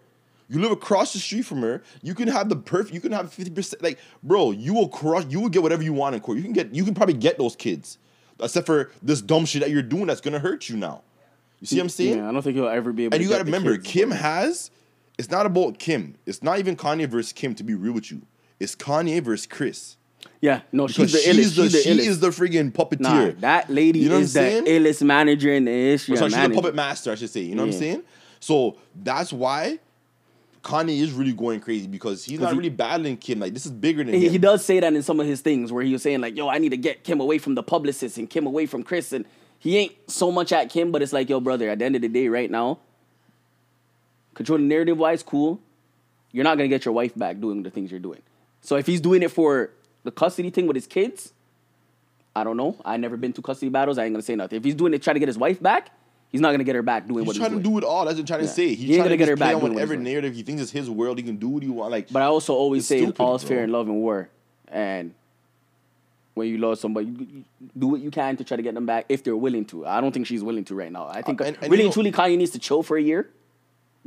You live across the street from her. You can have the perfect... You can have fifty percent... Like, bro, you will crush... You will get whatever you want in court. You can get. You can probably get those kids. Except for this dumb shit that you're doing that's going to hurt you now. You see what I'm saying? Yeah, I don't think you'll ever be able and to... And you got to remember, kids, Kim bro. has... It's not about Kim. It's not even Kanye versus Kim, to be real with you. It's Kanye versus Chris. Yeah, no, because she's the illest. She's the, the she illest. is the friggin' puppeteer. Nah, that lady you know is the illest manager in the history. Sorry, she's the puppet master, I should say. You know yeah. what I'm saying? So that's why Kanye is really going crazy, because he's not he, really battling Kim. Like, this is bigger than he, him. He does say that in some of his things where he was saying, like, yo, I need to get Kim away from the publicist and Kim away from Chris. And he ain't so much at Kim, but it's like, yo, brother, at the end of the day right now, controlling narrative-wise, cool. You're not going to get your wife back doing the things you're doing. So if he's doing it for the custody thing with his kids, I don't know. I've never been to custody battles. I ain't going to say nothing. If he's doing it trying to get his wife back, he's not going to get her back doing he's what he's doing. He's trying to do it all. That's what I'm trying yeah. to say. He's he trying to get her back on whatever narrative. He thinks it's his world. He can do what he wants. Like, but I also always say stupid, all's bro. fair in love and war. And when you love somebody, you do what you can to try to get them back if they're willing to. I don't think she's willing to right now. I think uh, and, and really, you know, truly, Kanye needs to chill for a year.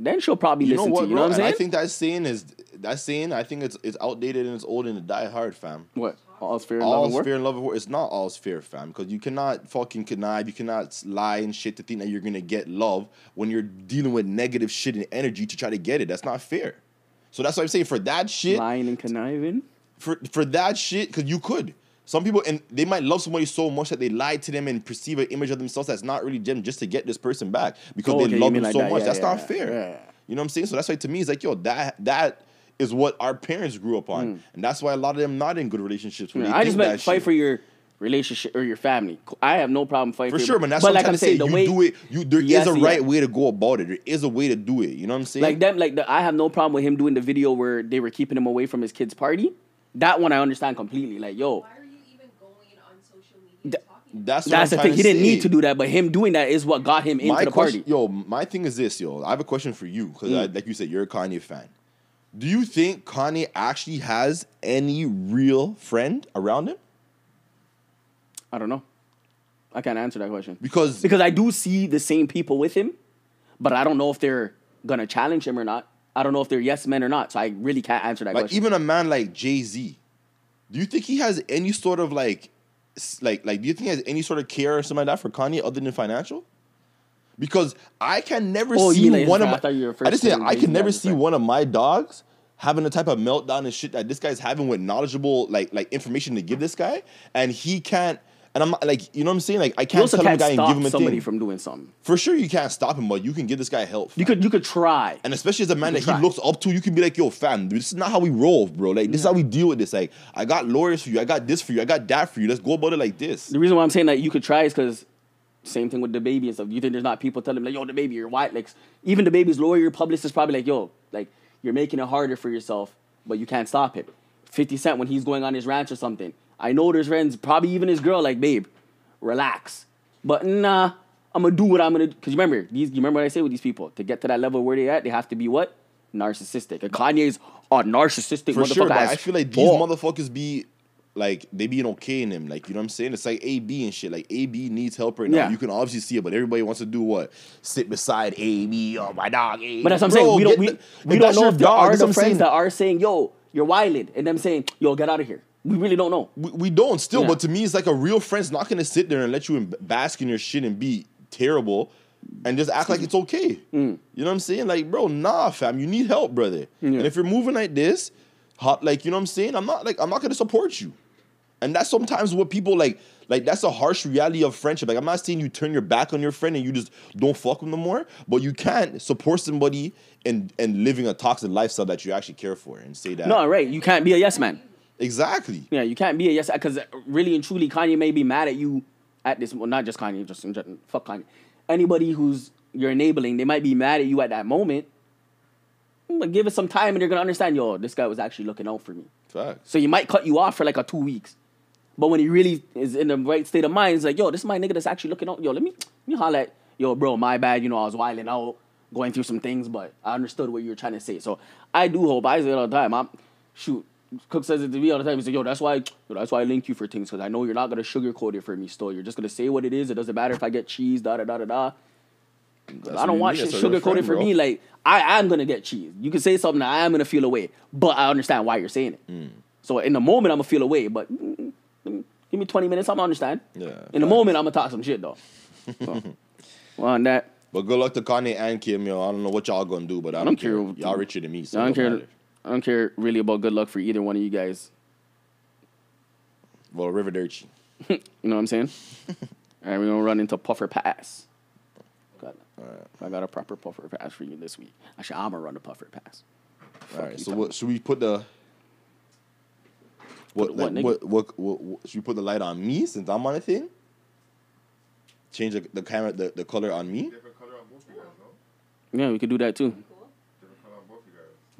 Then she'll probably you listen what, to you. Bro? You know what I'm and saying? I think that saying is that saying. I think it's it's outdated and it's old and it die hard, fam. What? All's fair in love and war. All's fair in love and war. It's not all's fair, fam. Because you cannot fucking connive. You cannot lie and shit to think that you're gonna get love when you're dealing with negative shit and energy to try to get it. That's not fair. So that's what I'm saying. For that shit, lying and conniving. For for that shit, because you could. Some people, and they might love somebody so much that they lie to them and perceive an image of themselves that's not really them just to get this person back because oh, they okay, love them like so that. much. Yeah, that's yeah, not yeah, fair. Yeah. You know what I'm saying? So that's why, to me, it's like, yo, that that is what our parents grew up on. Mm. And that's why a lot of them not in good relationships. Yeah, I just meant fight shit. for your relationship or your family. I have no problem fighting for, for sure, your, but that's but what like I'm trying I'm saying, to say. The you way, do it. You, there yes, is a right yes. way to go about it. There is a way to do it. You know what I'm saying? Like them, like the, I have no problem with him doing the video where they were keeping him away from his kid's party. That one I understand completely. Like, yo. That's what That's I'm the thing. He didn't say. need to do that, but him doing that is what got him into my the question, party. Yo, my thing is this, yo. I have a question for you because, mm. like you said, you're a Kanye fan. Do you think Kanye actually has any real friend around him? I don't know. I can't answer that question because because I do see the same people with him, but I don't know if they're gonna challenge him or not. I don't know if they're yes men or not. So I really can't answer that like, question. Even a man like Jay-Z, do you think he has any sort of like? Like, like, do you think he has any sort of care or something like that for Kanye other than financial? Because I can never oh, see like one friend. of my... I, I just said I can never see friend. one of my dogs having the type of meltdown and shit that this guy's having with knowledgeable, like, like information to give this guy. And he can't... And I'm like, you know what I'm saying? Like, I can't tell can't him a guy and give him a somebody thing. from doing something. For sure you can't stop him, but you can give this guy help. Fam. You could you could try. And especially as a man that try. he looks up to, you can be like, yo, fam, this is not how we roll, bro. Like, this yeah. is how we deal with this. Like, I got lawyers for you. I got this for you. I got that for you. Let's go about it like this. The reason why I'm saying that you could try is because same thing with the baby and stuff. You think there's not people telling him, like, yo, the baby, you're white. Like, even the baby's lawyer, your publicist is probably like, yo, like, you're making it harder for yourself, but you can't stop him. fifty Cent, when he's going on his ranch or something, I know there's friends, probably even his girl, like, babe, relax. But nah, I'm going to do what I'm going to do. Because remember, these, you remember what I say with these people? To get to that level where they're at, they have to be what? Narcissistic. And Kanye's a narcissistic For motherfucker. Sure, but I feel like these oh. motherfuckers be... like, they being okay in him. Like, you know what I'm saying? It's like A B and shit. Like, A B needs help right now. Yeah. You can obviously see it, but everybody wants to do what? Sit beside A B, oh, my dog, A B. But that's what I'm Bro, saying. We don't, we, the, we don't know if there are some friends that are saying, yo, you're wildin'. And them saying, yo, get out of here. We really don't know. We, we don't still, yeah. but to me, it's like a real friend's not going to sit there and let you in, bask in your shit and be terrible. And just act like it's okay. Mm. You know what I'm saying? Like, bro, nah, fam. You need help, brother. Yeah. And if you're moving like this, hot, like, you know what I'm saying? I'm not, like, I'm not going to support you. And that's sometimes what people, like, like, that's a harsh reality of friendship. Like, I'm not saying you turn your back on your friend and you just don't fuck with them no more, but you can't support somebody and, and living a toxic lifestyle that you actually care for and say that. No, right. You can't be a yes man. Exactly. Yeah, you can't be a yes, because really and truly, Kanye may be mad at you at this, well, not just Kanye, just fuck Kanye. Anybody who's you're enabling, they might be mad at you at that moment. But give it some time and they're going to understand, yo, this guy was actually looking out for me. Facts. So you might cut you off for like a two weeks. But when he really is in the right state of mind, it's like, yo, this is my nigga that's actually looking out. Yo, let me, let me holler at, yo, bro, my bad. You know, I was wilding out, going through some things, but I understood what you were trying to say. So I do hope, I say it all the time. I'm, shoot, Cook says it to me all the time. He's like, yo, that's why, yo, that's why I link you for things, because I know you're not going to sugarcoat it for me still. You're just going to say what it is. It doesn't matter if I get cheese, da, da, da, da, da. I don't want shit sugarcoated for me. Like, I am going to get cheese. You can say something that I am going to feel away, but I understand why you're saying it. Mm. So in the moment, I'm going to feel away, but mm, give me twenty minutes, I'm going to understand. Yeah, in the moment, I'm going to talk some shit, though. So, well, on that. But good luck to Kanye and Kim, yo. I don't know what y'all going to do, but I don't, I don't care. care. Y'all richer than me, so I don't care. Matter. I don't care really about good luck for either one of you guys. Well, Riverderci. You know what I'm saying? All right, we're going to run into Puffer Pass. God, all right. I got a proper Puffer Pass for you this week. Actually, I'm going to run the Puffer Pass. Fuck all right, so what, should we put the... What, put like, what, what, what, what, what, should we put the light on me since I'm on a thing? Change the, the camera, the, the color on me? Different color on both of you guys, no? Yeah, we could do that too.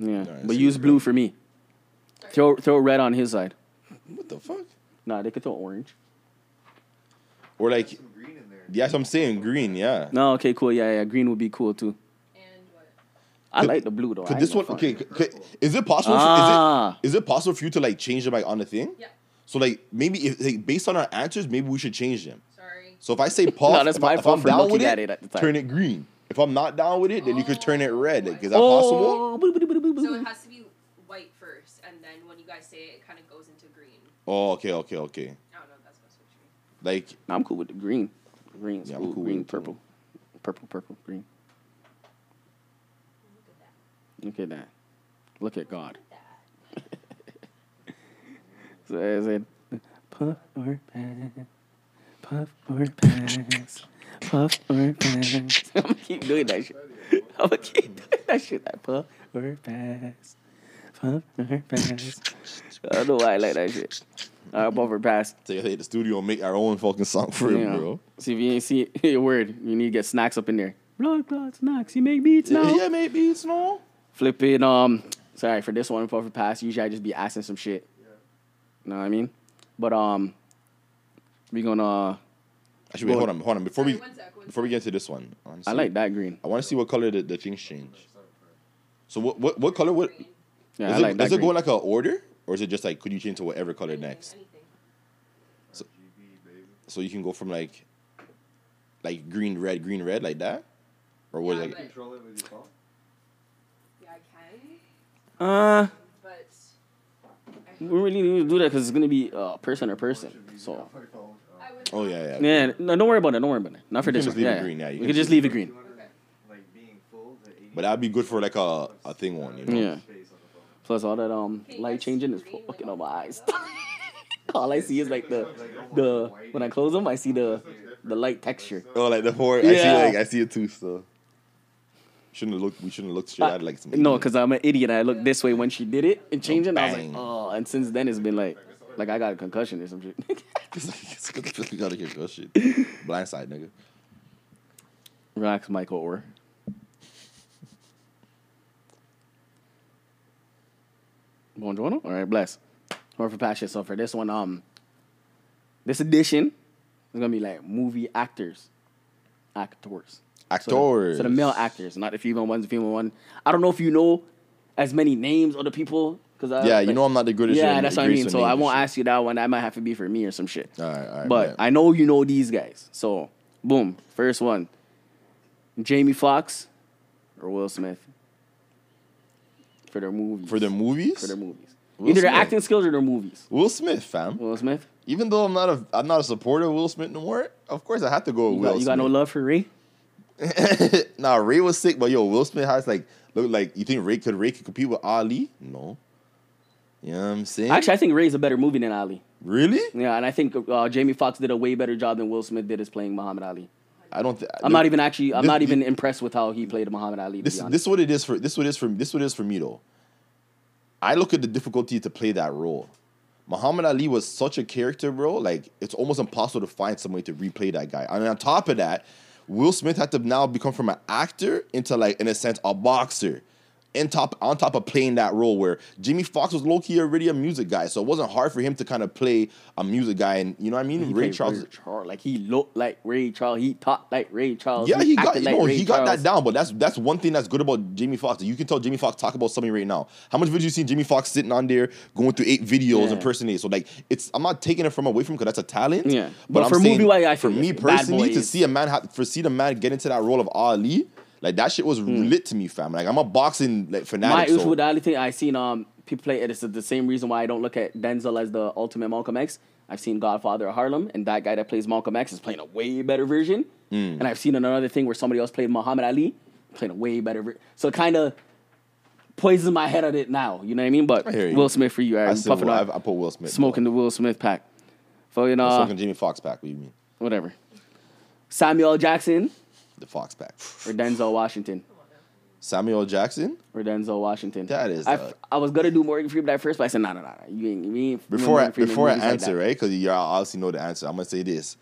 Yeah, right, but use blue for me. Throw throw red on his side. What the fuck? Nah, they could throw orange. Or like, some green in there. Yeah, that's what I'm saying. Green, yeah. No, okay, cool. Yeah, yeah, green would be cool too. And what? I could, like the blue though. Could I this one? No okay, could, is it possible? Ah. For, is, it, is it possible for you to like change them like on the thing? Yeah. So like maybe if like, based on our answers, maybe we should change them. Sorry. So if I say puff, no, that's if, my if I'm down with it, it at the time. Turn it green. If I'm not down with it, then oh, you could turn it red. Like, is that oh. possible? So it has to be white first, and then when you guys say it, it kind of goes into green. Oh, okay, okay, okay. I don't know if that's what's what you mean. Like, I'm cool with the green. Green's yeah, cool. cool. Green, purple. Purple, purple, green. Look at that. Look at that. Look at God. Look at that. So I said, puff or pass, puff or pass. Puff or pass. I'm gonna keep doing that shit. I'm gonna keep doing that shit. That puff or pass. Puff or pass. I don't know why I like that shit. Alright, puff or pass. Take so the studio and make our own fucking song for yeah. him, bro. See if you ain't see it, your word. You need to get snacks up in there. Blood clot snacks. You make beats now. Yeah, yeah, make beats now. Flipping. Um, sorry for this one. Puff or pass. Usually I just be asking some shit. Yeah. You know what I mean? But um, we gonna. Actually, wait, hold on, hold on. Before we before we get to this one, honestly, I like that green. I want to see what color the, the things change. So what what what color would? Yeah, I like that. Does it go in like an order, or is it just like could you change to whatever color next? So, so you can go from like like green, red, green, red, like that, or what? Yeah, is like, control it with your phone. Yeah, I can. Uh. But we really need to do that because it's gonna be uh, person or person. So. Oh, yeah, yeah. Yeah, no, don't worry about it. Don't worry about it. Not for this one. You can just leave it green, yeah. You can just leave it green. But that would be good for, like, a, a thing one, you know? Yeah. Plus, all that um light changing is fucking up my eyes. All I see is, like, the... the when I close them, I see the the light texture. Oh, like the horror. Yeah. I see, like, I see it, too, so... Shouldn't have looked, we shouldn't have looked straight at, like, some... No, because I'm an idiot. I looked this way when she did it and changed it. And I was like, oh. And since then, it's been, like... Like, I got a concussion or some shit. You got a concussion. Blindside, nigga. Relax, Michael Orr. Buongiorno? All right, bless. Or for passion. So for this one, um, this edition is going to be, like, movie actors. Actors. Actors. So the, so the male actors, not the female ones, the female one. I don't know if you know as many names of the people Cause I, yeah, like, you know I'm not the greatest. Yeah, that's what I mean. So I won't ask you that one. That might have to be for me or some shit. All right, all right. But man, I know you know these guys. So, boom, first one. Jamie Foxx or Will Smith for their movies. For their movies? For their movies. Will Either Smith. Their acting skills or their movies. Will Smith, fam. Will Smith. Even though I'm not a I'm not a supporter of Will Smith no more, of course I have to go with you Will got, Smith. You got no love for Ray? Nah, Ray was sick, but yo, Will Smith has like look like you think Ray could Ray could compete with Ali? No. You know what I'm saying? Actually, I think Ray's a better movie than Ali. Really? Yeah, and I think uh, Jamie Foxx did a way better job than Will Smith did as playing Muhammad Ali. I don't. Th- I'm look, not even actually. I'm this, not even this, impressed with how he played Muhammad Ali. To this, be honest. This what it is for. This what it is for. This what it is for me though. I look at the difficulty to play that role. Muhammad Ali was such a character, bro. Like it's almost impossible to find some way to replay that guy. And on top of that, Will Smith had to now become from an actor into like in a sense a boxer. In top on top of playing that role where Jamie Foxx was low-key already a music guy, so it wasn't hard for him to kind of play a music guy, and you know what I mean. He Ray Charles, Ray Charles, like he looked like Ray Charles, he talked like Ray Charles. Yeah, he, he got you like know, he Charles. got that down. But that's that's one thing that's good about Jamie Foxx. You can tell Jamie Foxx talk about something right now. How much videos you seen Jamie Foxx sitting on there going through eight videos yeah. impersonating? So like, it's I'm not taking it from away from because that's a talent. Yeah, but, but I'm for saying movie, I for me personally to is. see a man ha- for see the man get into that role of Ali. Like, that shit was mm. lit to me, fam. Like, I'm a boxing like, fanatic. My issue so. with the Ali thing, I've seen um, people play it. It's the same reason why I don't look at Denzel as the ultimate Malcolm X. I've seen Godfather of Harlem, and that guy that plays Malcolm X is playing a way better version. Mm. And I've seen another thing where somebody else played Muhammad Ali, playing a way better version. So it kind of poisons my head at it now. You know what I mean? But I Will you. Smith for you. Right? I, said, well, I, I put Will Smith. Smoking though. the Will Smith pack. Fucking, uh, smoking Jamie Foxx pack. What do you mean? Whatever. Samuel L. Jackson. The Fox pack. Or Denzel Washington. Samuel Jackson? Or Denzel Washington. That is... I, f- I was going to do Morgan Freeman at first, but I said, no, no, no. You ain't... You ain't before I, before I answer, like right? Because you obviously know the answer. I'm going to say this.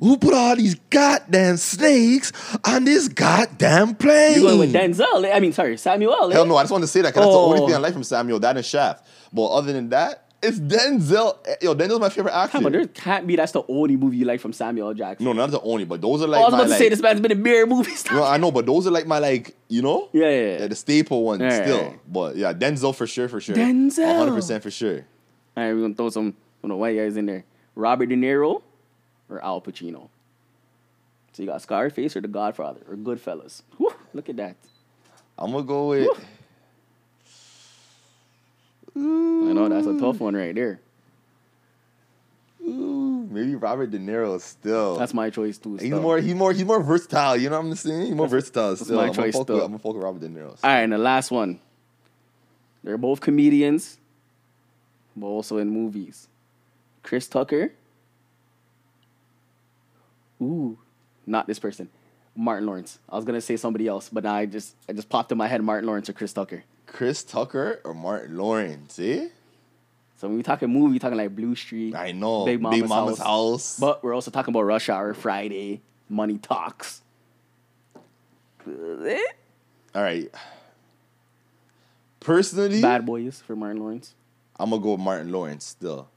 Who put all these goddamn snakes on this goddamn plane? You're going with Denzel. I mean, sorry, Samuel. Hell eh? no, I just wanted to say that because oh. that's the only thing I like from Samuel. That and Shaft. But other than that, it's Denzel. Yo, Denzel's my favorite actor. Come on, there can't be that's the only movie you like from Samuel L. Jackson. No, not the only, but those are like oh, I was my, about to like, say this man's been in mirror movies. No, I know, but those are like my like, you know? Yeah, yeah, yeah. The staple ones right, still. Right. But yeah, Denzel for sure, for sure. Denzel. one hundred percent for sure. All right, we're going to throw some you know, white guys in there. Robert De Niro or Al Pacino? So you got Scarface or The Godfather or Goodfellas? Whew, look at that. I'm going to go with... Whew. Ooh. I know, that's a tough one right there. Ooh, maybe Robert De Niro still. That's my choice too. He's more, he more, he's more versatile. You know what I'm saying? He's more that's, versatile that's still. My I'm choice still. I'm gonna fuck with Robert De Niro. All right, and the last one. They're both comedians, but also in movies. Chris Tucker. Ooh, not this person. Martin Lawrence. I was gonna say somebody else, but now I just, I just popped in my head Martin Lawrence or Chris Tucker. Chris Tucker or Martin Lawrence, eh? So when we talking movie, we're talking like Blue Street. I know. Big Mama's, Big Mama's House. House. But we're also talking about Rush Hour, Friday, Money Talks. All right. Personally. Bad Boys for Martin Lawrence. I'm going to go with Martin Lawrence still.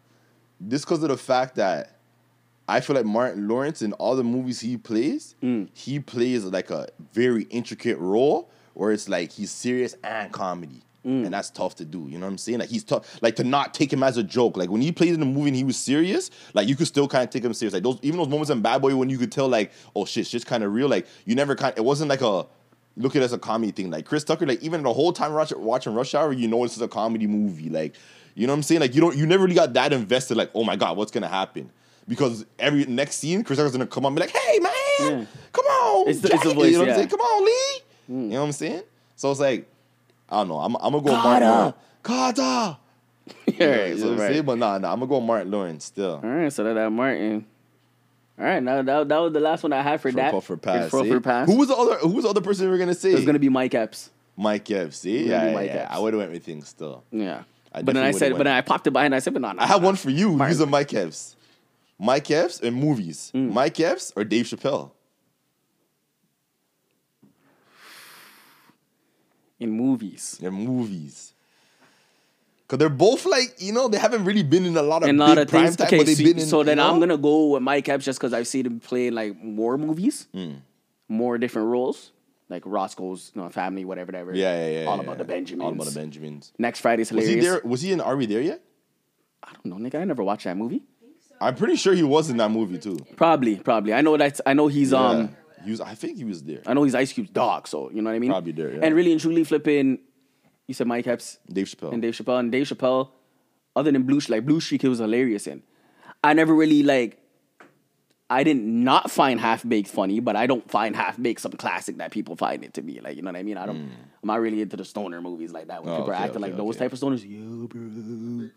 Just because of the fact that I feel like Martin Lawrence in all the movies he plays, mm. he plays like a very intricate role. Or it's like he's serious and comedy. Mm. And that's tough to do. You know what I'm saying? Like he's tough. Like to not take him as a joke. Like when he played in the movie and he was serious, like you could still kind of take him serious. Like those even those moments in Bad Boy when you could tell like, oh shit, shit's kind of real. Like you never kind of, it wasn't like a look at it as a comedy thing. Like Chris Tucker, like even the whole time watching Rush Hour, you know this is a comedy movie. Like, you know what I'm saying? Like you don't you never really got that invested, like, oh my God, what's gonna happen? Because every next scene, Chris Tucker's gonna come on and be like, hey man, yeah. come on. It's the, it's the voice, you know what yeah. I'm saying? Come on, Lee. Mm. You know what I'm saying? So it's like, I don't know. I'm, I'm going to go Carter. Martin Carter. Yeah, right, you know what I'm saying? But nah, nah. I'm going to go Martin Lawrence still. All right, so that, that Martin. All right, now that, that was the last one I had for, for that. For, for pass. For, for pass. Who was the other, who was the other person we were going to say? It was going to be Mike Epps. Mike Epps, see? Yeah, yeah, yeah. Epps. I would have went with things still. Yeah. I but then I said, but then I popped it by and I said, but no, no. I had no, one for you. Martin. He's a Mike Epps. Mike Epps and movies. Mm. Mike Epps or Dave Chappelle? In movies. In movies. Because they're both like, you know, they haven't really been in a lot of, in big lot of prime things. Time, okay, but they've so, been in, so then you know? I'm going to go with Mike Epps just because I've seen him play like more movies, mm. more different roles. like Roscoe's, you know, family, whatever, whatever. Yeah, yeah, yeah. All yeah, about yeah. the Benjamins. All about the Benjamins. Next Friday's hilarious. Was he there? Was he in Are We There Yet? I don't know, nigga. I never watched that movie. I think so. I'm pretty sure he was in that movie too. Probably, probably. I know that. I know he's yeah. um. He was, I think he was there. I know he's Ice Cube's dog, so you know what I mean. Probably there. Yeah. And really and truly, flipping. You said Mike Epps, Dave Chappelle, and Dave Chappelle, and Dave Chappelle. Other than Blue, like Blue Streak, he was hilarious in. I never really like. I didn't not find Half-Baked funny, but I don't find Half-Baked some classic that people find it to be. Like, you know what I mean? I don't, mm. I'm not really into the stoner movies like that. When oh, people okay, are acting okay, like okay. those type of stoners. Yo, bro.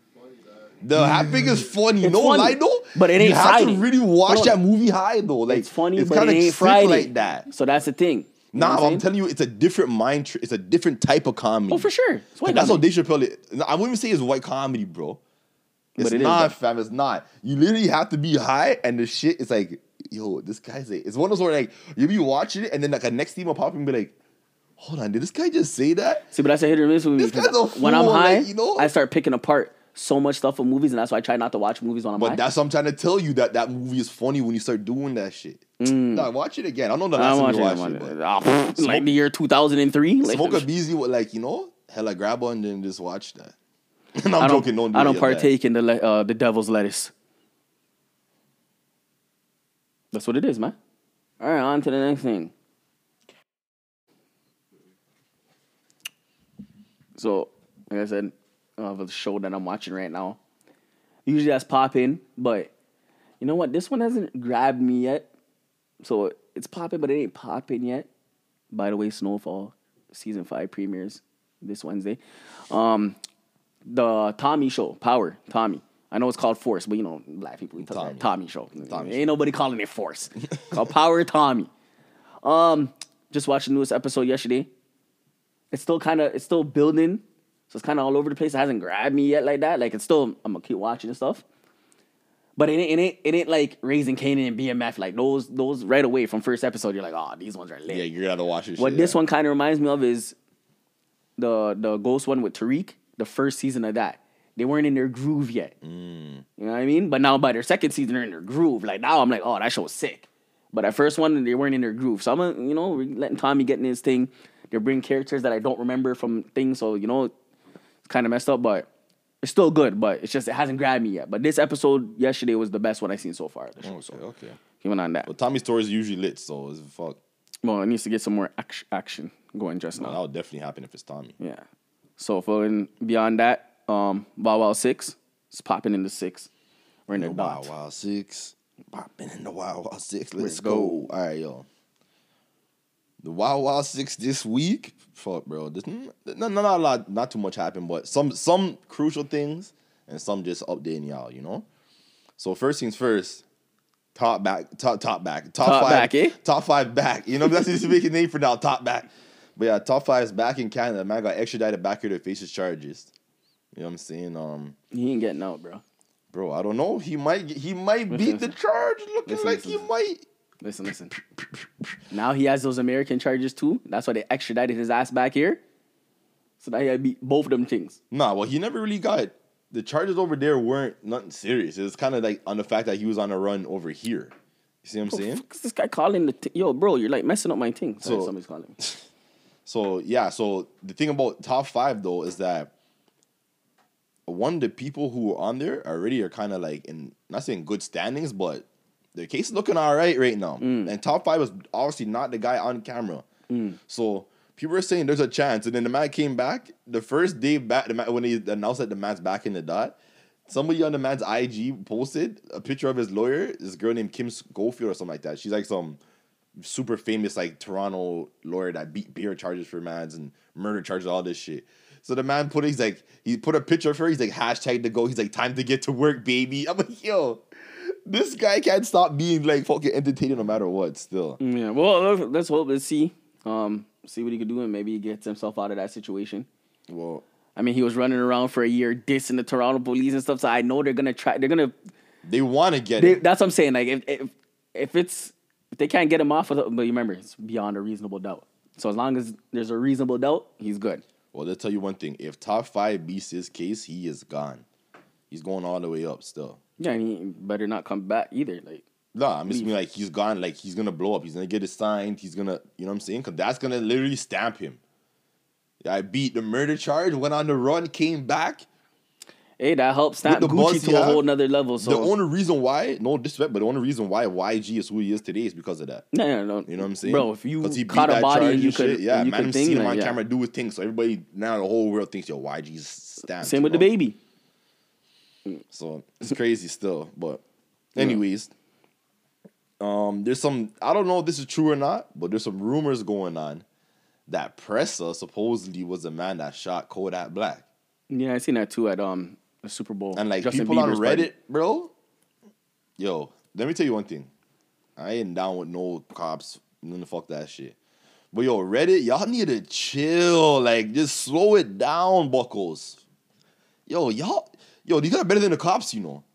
The Half-Baked is funny. It's no funny, lie, though. But it ain't Friday. You have to really watch that movie high, though. Like, it's funny, it's but it ain't Friday. Like that. So that's the thing. You nah, I'm, I'm telling you, it's a different mind. Tr- it's a different type of comedy. Oh, for sure. It's white that's comedy. How Dave Chappelle. I wouldn't even say it's white comedy, bro. It's it not, is, fam. It's not. You literally have to be high, and the shit is like, yo, this guy's like, it's one of those where like you be watching it, and then like a next team will pop and be like, hold on, did this guy just say that? See, but that's a hit or miss with me. This guy's a fool, when I'm high, like, you know? I start picking apart so much stuff with movies, and that's why I try not to watch movies when I'm but high. But that's what I'm trying to tell you, that that movie is funny when you start doing that shit. Mm. Nah, watch it again. I don't know the last time you watched it. But like the year two thousand three. Like, smoke a beezy with like, you know, hella grab on and then just watch that. No, I'm I don't, joking, don't do I don't it partake in the le- uh, the devil's lettuce. That's what it is, man. All right, on to the next thing. So, like I said, uh, the show that I'm watching right now, usually that's popping, but you know what? This one hasn't grabbed me yet. So it's popping, but it ain't popping yet. By the way, Snowfall season five premieres this Wednesday. Um. The Tommy show, Power, Tommy. I know it's called Force, but you know, black people, we talk Tommy. About Tommy show. Tommy Ain't show. Nobody calling it Force. It's called Power Tommy. Um, just watched the newest episode yesterday. It's still kind of, it's still building. So it's kind of all over the place. It hasn't grabbed me yet like that. Like it's still, I'm going to keep watching and stuff. But it ain't, it ain't, it ain't like Raising Kanan and B M F. Like those, those right away from first episode, you're like, oh, these ones are lit. Yeah, you're going to have to watch this What shit, this yeah. one kind of reminds me of is the the Ghost one with Tariq. The first season of that, they weren't in their groove yet. Mm. You know what I mean? But now by their second season, they're in their groove. Like now, I'm like, oh, that show's sick. But at first one, they weren't in their groove. So I'm, a, you know, letting Tommy get in his thing. They bring characters that I don't remember from things. So you know, it's kind of messed up, but it's still good. But it's just it hasn't grabbed me yet. But this episode yesterday was the best one I've seen so far. The show, okay, so okay. He went on that. Well, Tommy's story is usually lit, so it's fuck. Well, it needs to get some more action, action going just no, now. That would definitely happen if it's Tommy. Yeah. So, following beyond that, um, Bow Wow six is popping into six. We're in the Bow Wow six. Popping in the Wow Wow six. Let's, Let's go. go. All right, y'all. The Wow Wow six this week. Fuck, bro. This, no, no, not a lot. Not too much happened, but some some crucial things and some just updating y'all, you know? So, first things first. Top back. Top, top back. Top, top five. Back, eh? Top five back. You know, that's what you make a name for now. Top back. But yeah, top five is back in Canada. Man got extradited back here to face his charges. You know what I'm saying? Um, he ain't getting out, bro. Bro, I don't know. He might. He might listen, beat listen. the charge. Looking listen, like listen, he listen. might. Listen, listen. Now he has those American charges too. That's why they extradited his ass back here. So now he had beat both of them things. Nah, well, he never really got the charges over there. Weren't nothing serious. It was kind of like on the fact that he was on a run over here. You see what I'm bro, saying? Fuck, this guy calling the t- yo, bro. You're like messing up my thing. So, somebody's calling me. So, yeah, so the thing about top five, though, is that, one, the people who are on there already are kind of like, in not saying good standings, but their case is looking all right right now. Mm. And top five was obviously not the guy on camera. Mm. So people were saying there's a chance. And then the man came back. The first day back, the man, when he announced that the man's back in the dot, somebody on the man's I G posted a picture of his lawyer, this girl named Kim Schofield or something like that. She's like some super famous like Toronto lawyer that beat beer charges for mans and murder charges, all this shit. So the man put he's like he put a picture of her. He's like hashtag to go. He's like time to get to work, baby. I'm like yo, this guy can't stop being like fucking entertaining no matter what. Still, yeah. Well, let's hope let's see, um, see what he can do and maybe he gets himself out of that situation. Well, I mean he was running around for a year dissing the Toronto police and stuff. So I know they're gonna try. They're gonna. They want to get they, it. That's what I'm saying. Like if if if it's. If they can't get him off, but remember, it's beyond a reasonable doubt. So as long as there's a reasonable doubt, he's good. Well, let's tell you one thing. If top five beats his case, he is gone. He's going all the way up still. Yeah, and he better not come back either. Like No, nah, I'm just mean like he's gone. Like he's gonna blow up. He's gonna get it signed. He's gonna, you know what I'm saying? Cause that's gonna literally stamp him. I beat the murder charge. Went on the run. Came back. Hey, that helps stamp Gucci buzz, to yeah. a whole nother level. So the only reason why, no disrespect, but the only reason why Y G is who he is today is because of that. No, no, no. You know what I'm saying, bro? If you he caught a body, and you could, shit, yeah, you man, I'm seeing him on yeah. camera do his thing. So everybody now, the whole world thinks yo Y G's stamped. Same with know? the baby. So it's crazy still, but anyways. Yeah. Um, there's some, I don't know if this is true or not, but there's some rumors going on that Pressa supposedly was the man that shot Kodak Black. Yeah, I seen that too at um the Super Bowl. And like Justin people Bieber's on Reddit, party. bro. Yo, let me tell you one thing. I ain't down with no cops. None the fuck that shit. But yo, Reddit, y'all need to chill. Like, just slow it down, buckles. Yo, y'all, yo, these are better than the cops, you know.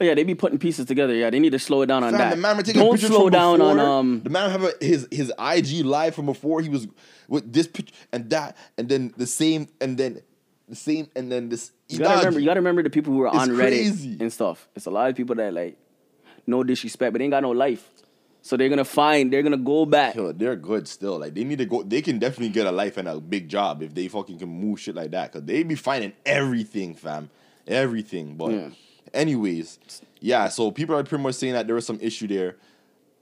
Oh, yeah, they be putting pieces together. Yeah, they need to slow it down on Fam, that. The man taking Don't slow down before. on... Um, the man have a, his, his I G live from before. He was with this picture and that and then the same and then the same and then this... You gotta, remember, you gotta remember the people who are on crazy. Reddit and stuff. It's a lot of people that like, no disrespect, but they ain't got no life. So they're gonna find, they're gonna go back. Yo, they're good still. Like, they need to go... They can definitely get a life and a big job if they fucking can move shit like that. Because they be finding everything, fam. Everything, but... Yeah. Anyways, yeah, so people are pretty much saying that there was some issue there.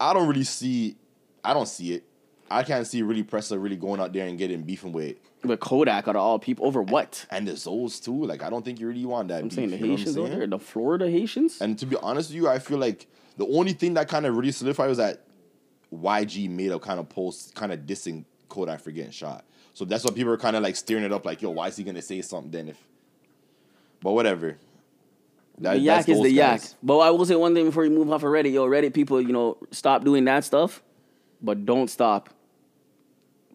I don't really see, I don't see it. I can't see really Pressa really going out there and getting beefing with With Kodak out of all people, over what? And, and the Zoles too. Like, I don't think you really want that I'm beef, saying the Haitians over there, the Florida Haitians. And to be honest with you, I feel like the only thing that kind of really solidified was that Y G made a kind of post kind of dissing Kodak for getting shot. So that's why people are kind of like steering it up like, yo, why is he going to say something then if, but whatever. That, the yak is the guys. yak. But I will say one thing before you move off of Reddit. Yo, Reddit people, you know, stop doing that stuff, but don't stop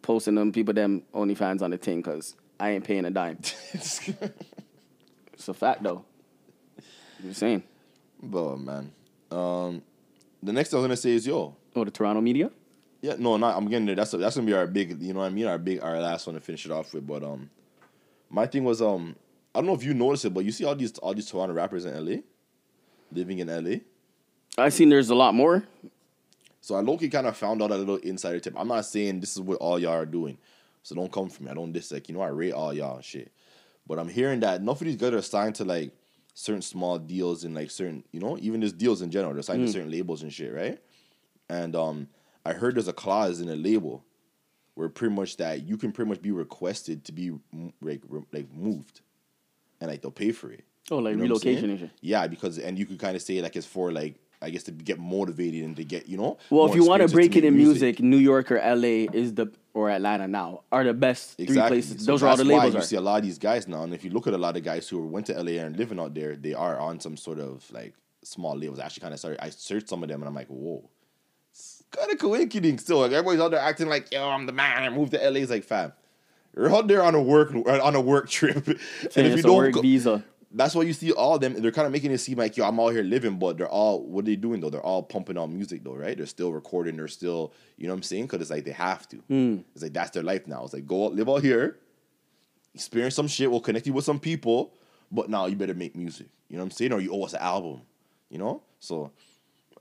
posting them people, them OnlyFans on the thing, because I ain't paying a dime. It's a fact, though. I'm just saying. But, man. Um, the next thing I was going to say is, yo. Oh, the Toronto media? Yeah, no, not, I'm getting there. That's, that's going to be our big, you know what I mean? Our big, our last one to finish it off with. But um, my thing was... um. I don't know if you notice it, but you see all these all these Toronto rappers in L A, living in L A. I seen there's a lot more. So I low-key kind of found out a little insider tip. I'm not saying this is what all y'all are doing, so don't come for me. I don't diss, like, you know, I rate all y'all and shit. But I'm hearing that enough of these guys are signed to like certain small deals and like certain, you know, even just deals in general. They're signed mm. to certain labels and shit, right? And um, I heard there's a clause in a label where pretty much that you can pretty much be requested to be like like moved. And, like, they'll pay for it. Oh, like, you know, relocation and shit. Yeah, because, and you could kind of say, like, it's for, like, I guess to get motivated and to get, you know. Well, if you want to break it in music, music, New York or L A is the, or Atlanta now, are the best exactly. three places. So those are all the labels. That's why you see a lot of these guys now. And if you look at a lot of guys who went to L A and living out there, they are on some sort of, like, small labels. I actually kind of started, I searched some of them, and I'm like, whoa. It's kind of coincidence still. Like, everybody's out there acting like, yo, I'm the man. I moved to L A. It's like, fam. You're out there on a work on a work trip, and yeah, if you don't work go, visa, that's why you see all of them. They're kind of making it seem like, yo, I'm out here living, but they're all what are they doing though? They're all pumping out music though, right? They're still recording. They're still, you know what I'm saying? Because it's like they have to. Mm. It's like that's their life now. It's like go out, live out here, experience some shit. We'll connect you with some people, but now you better make music. You know what I'm saying? Or you owe us an album. You know? So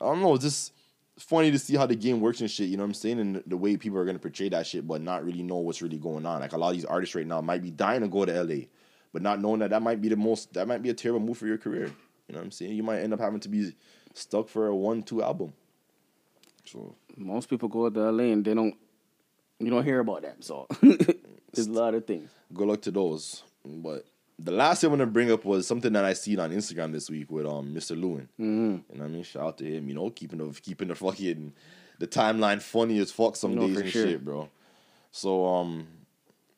I don't know. It's just funny to see how the game works and shit, you know what I'm saying, and the way people are going to portray that shit but not really know what's really going on. Like, a lot of these artists right now might be dying to go to L A, but not knowing that that might be the most, that might be a terrible move for your career. You know what I'm saying? You might end up having to be stuck for a one, two album. So most people go to L A and they don't, you don't hear about them, so there's a lot of things. Good luck to those. But the last thing I want to bring up was something that I seen on Instagram this week with um Mister Lewin. Mm-hmm. And I mean, shout out to him, you know, keeping the keeping the fucking the timeline funny as fuck some no, days and sure. shit, bro. So um,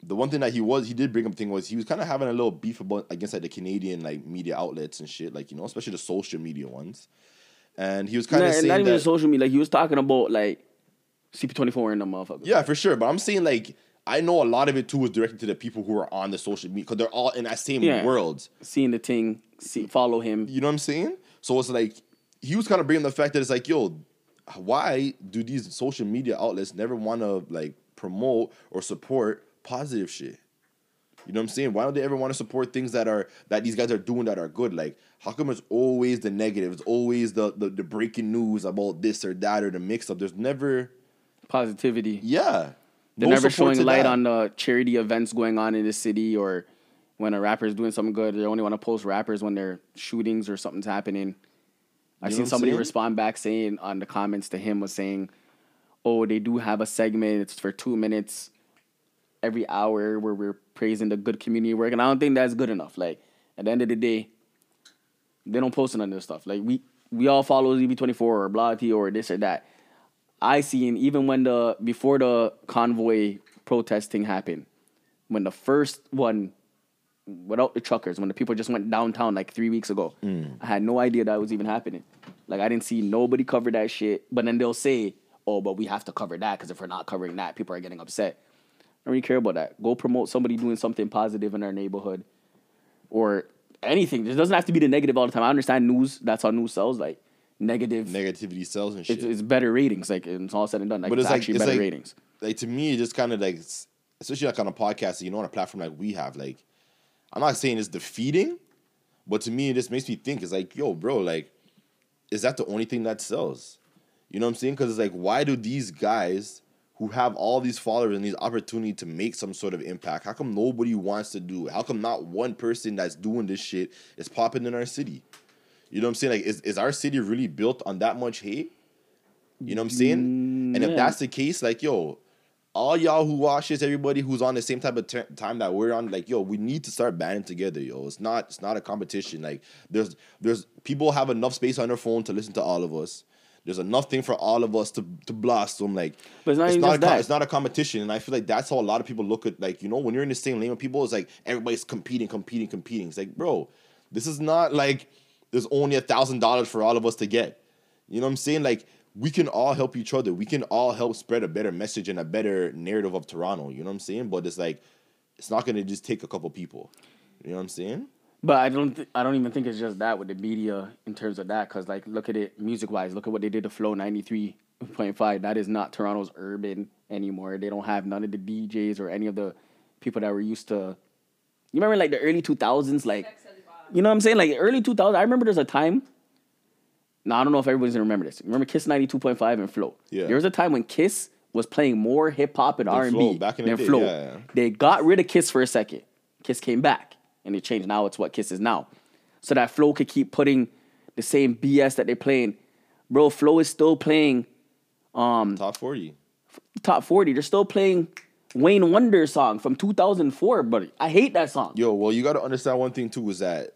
the one thing that he was he did bring up thing was he was kind of having a little beef about against like the Canadian like media outlets and shit, like, you know, especially the social media ones. And he was kind of nah, saying not even that, the social media, like he was talking about like C P twenty-four and the motherfucker. Yeah, for sure. But I'm saying like. I know a lot of it, too, was directed to the people who are on the social media because they're all in that same yeah. world. Seeing the thing, see, follow him. You know what I'm saying? So it's like, he was kind of bringing the fact that it's like, yo, why do these social media outlets never want to, like, promote or support positive shit? You know what I'm saying? Why don't they ever want to support things that are that these guys are doing that are good? Like, how come it's always the negative? It's always the the, the breaking news about this or that or the mix up. There's never positivity. Yeah. They're no never showing light that. on the charity events going on in the city, or when a rapper's doing something good, they only want to post rappers when their shootings or something's happening. I you seen somebody saying? respond back saying on the comments to him was saying, oh, they do have a segment. It's for two minutes every hour where we're praising the good community work. And I don't think that's good enough. Like, at the end of the day, they don't post none of this stuff. Like, we, we all follow E B twenty-four or Blahty or this or that. I seen, even when the, before the convoy protest thing happened, when the first one, without the truckers, when the people just went downtown like three weeks ago, mm. I had no idea that was even happening. Like, I didn't see nobody cover that shit. But then they'll say, oh, but we have to cover that because if we're not covering that, people are getting upset. I don't really care about that. Go promote somebody doing something positive in our neighborhood or anything. It doesn't have to be the negative all the time. I understand news. That's how news sells, like. Negative negativity sells and shit. It's, it's better ratings, like it's all said and done. Like, but it's, it's like, actually it's better like, ratings. Like to me, it just kind of like, especially like on a podcast, you know, on a platform like we have. Like, I'm not saying it's defeating, but to me, it just makes me think. It's like, yo, bro, like, is that the only thing that sells? You know what I'm saying? Because it's like, why do these guys who have all these followers and these opportunity to make some sort of impact, how come nobody wants to do it? How come not one person that's doing this shit is popping in our city? You know what I'm saying? Like, is, is our city really built on that much hate? You know what I'm saying? Mm, and if yeah. that's the case, like, yo, all y'all who watch this, everybody who's on the same type of ter- time that we're on, like, yo, we need to start banding together, yo. It's not it's not a competition. Like, there's there's people have enough space on their phone to listen to all of us. There's enough thing for all of us to, to blossom. Like, but it's not, it's, not a com- it's not a competition. And I feel like that's how a lot of people look at, like, you know, when you're in the same lane with people, it's like everybody's competing, competing, competing. It's like, bro, this is not like... There's only one thousand dollars for all of us to get. You know what I'm saying? Like, we can all help each other. We can all help spread a better message and a better narrative of Toronto. You know what I'm saying? But it's like, it's not going to just take a couple people. You know what I'm saying? But I don't th- I don't even think it's just that with the media in terms of that. Because, like, look at it music-wise. Look at what they did to Flow ninety-three point five. That is not Toronto's urban anymore. They don't have none of the D Js or any of the people that were used to... You remember, like, the early two thousands? Like... You know what I'm saying? Like, early two thousands, I remember there's a time... Now, I don't know if everybody's going to remember this. Remember Kiss ninety-two point five and Flow? Yeah. There was a time when Kiss was playing more hip-hop and R and B Flow, back in than the Flow. Yeah. They got rid of Kiss for a second. Kiss came back, and they changed. Now it's what Kiss is now. So that Flow could keep putting the same B S that they're playing. Bro, Flow is still playing... Um, top forty. F- top forty. They're still playing... Wayne Wonder song from two thousand four, buddy. I hate that song. Yo, well, you got to understand one thing, too, is that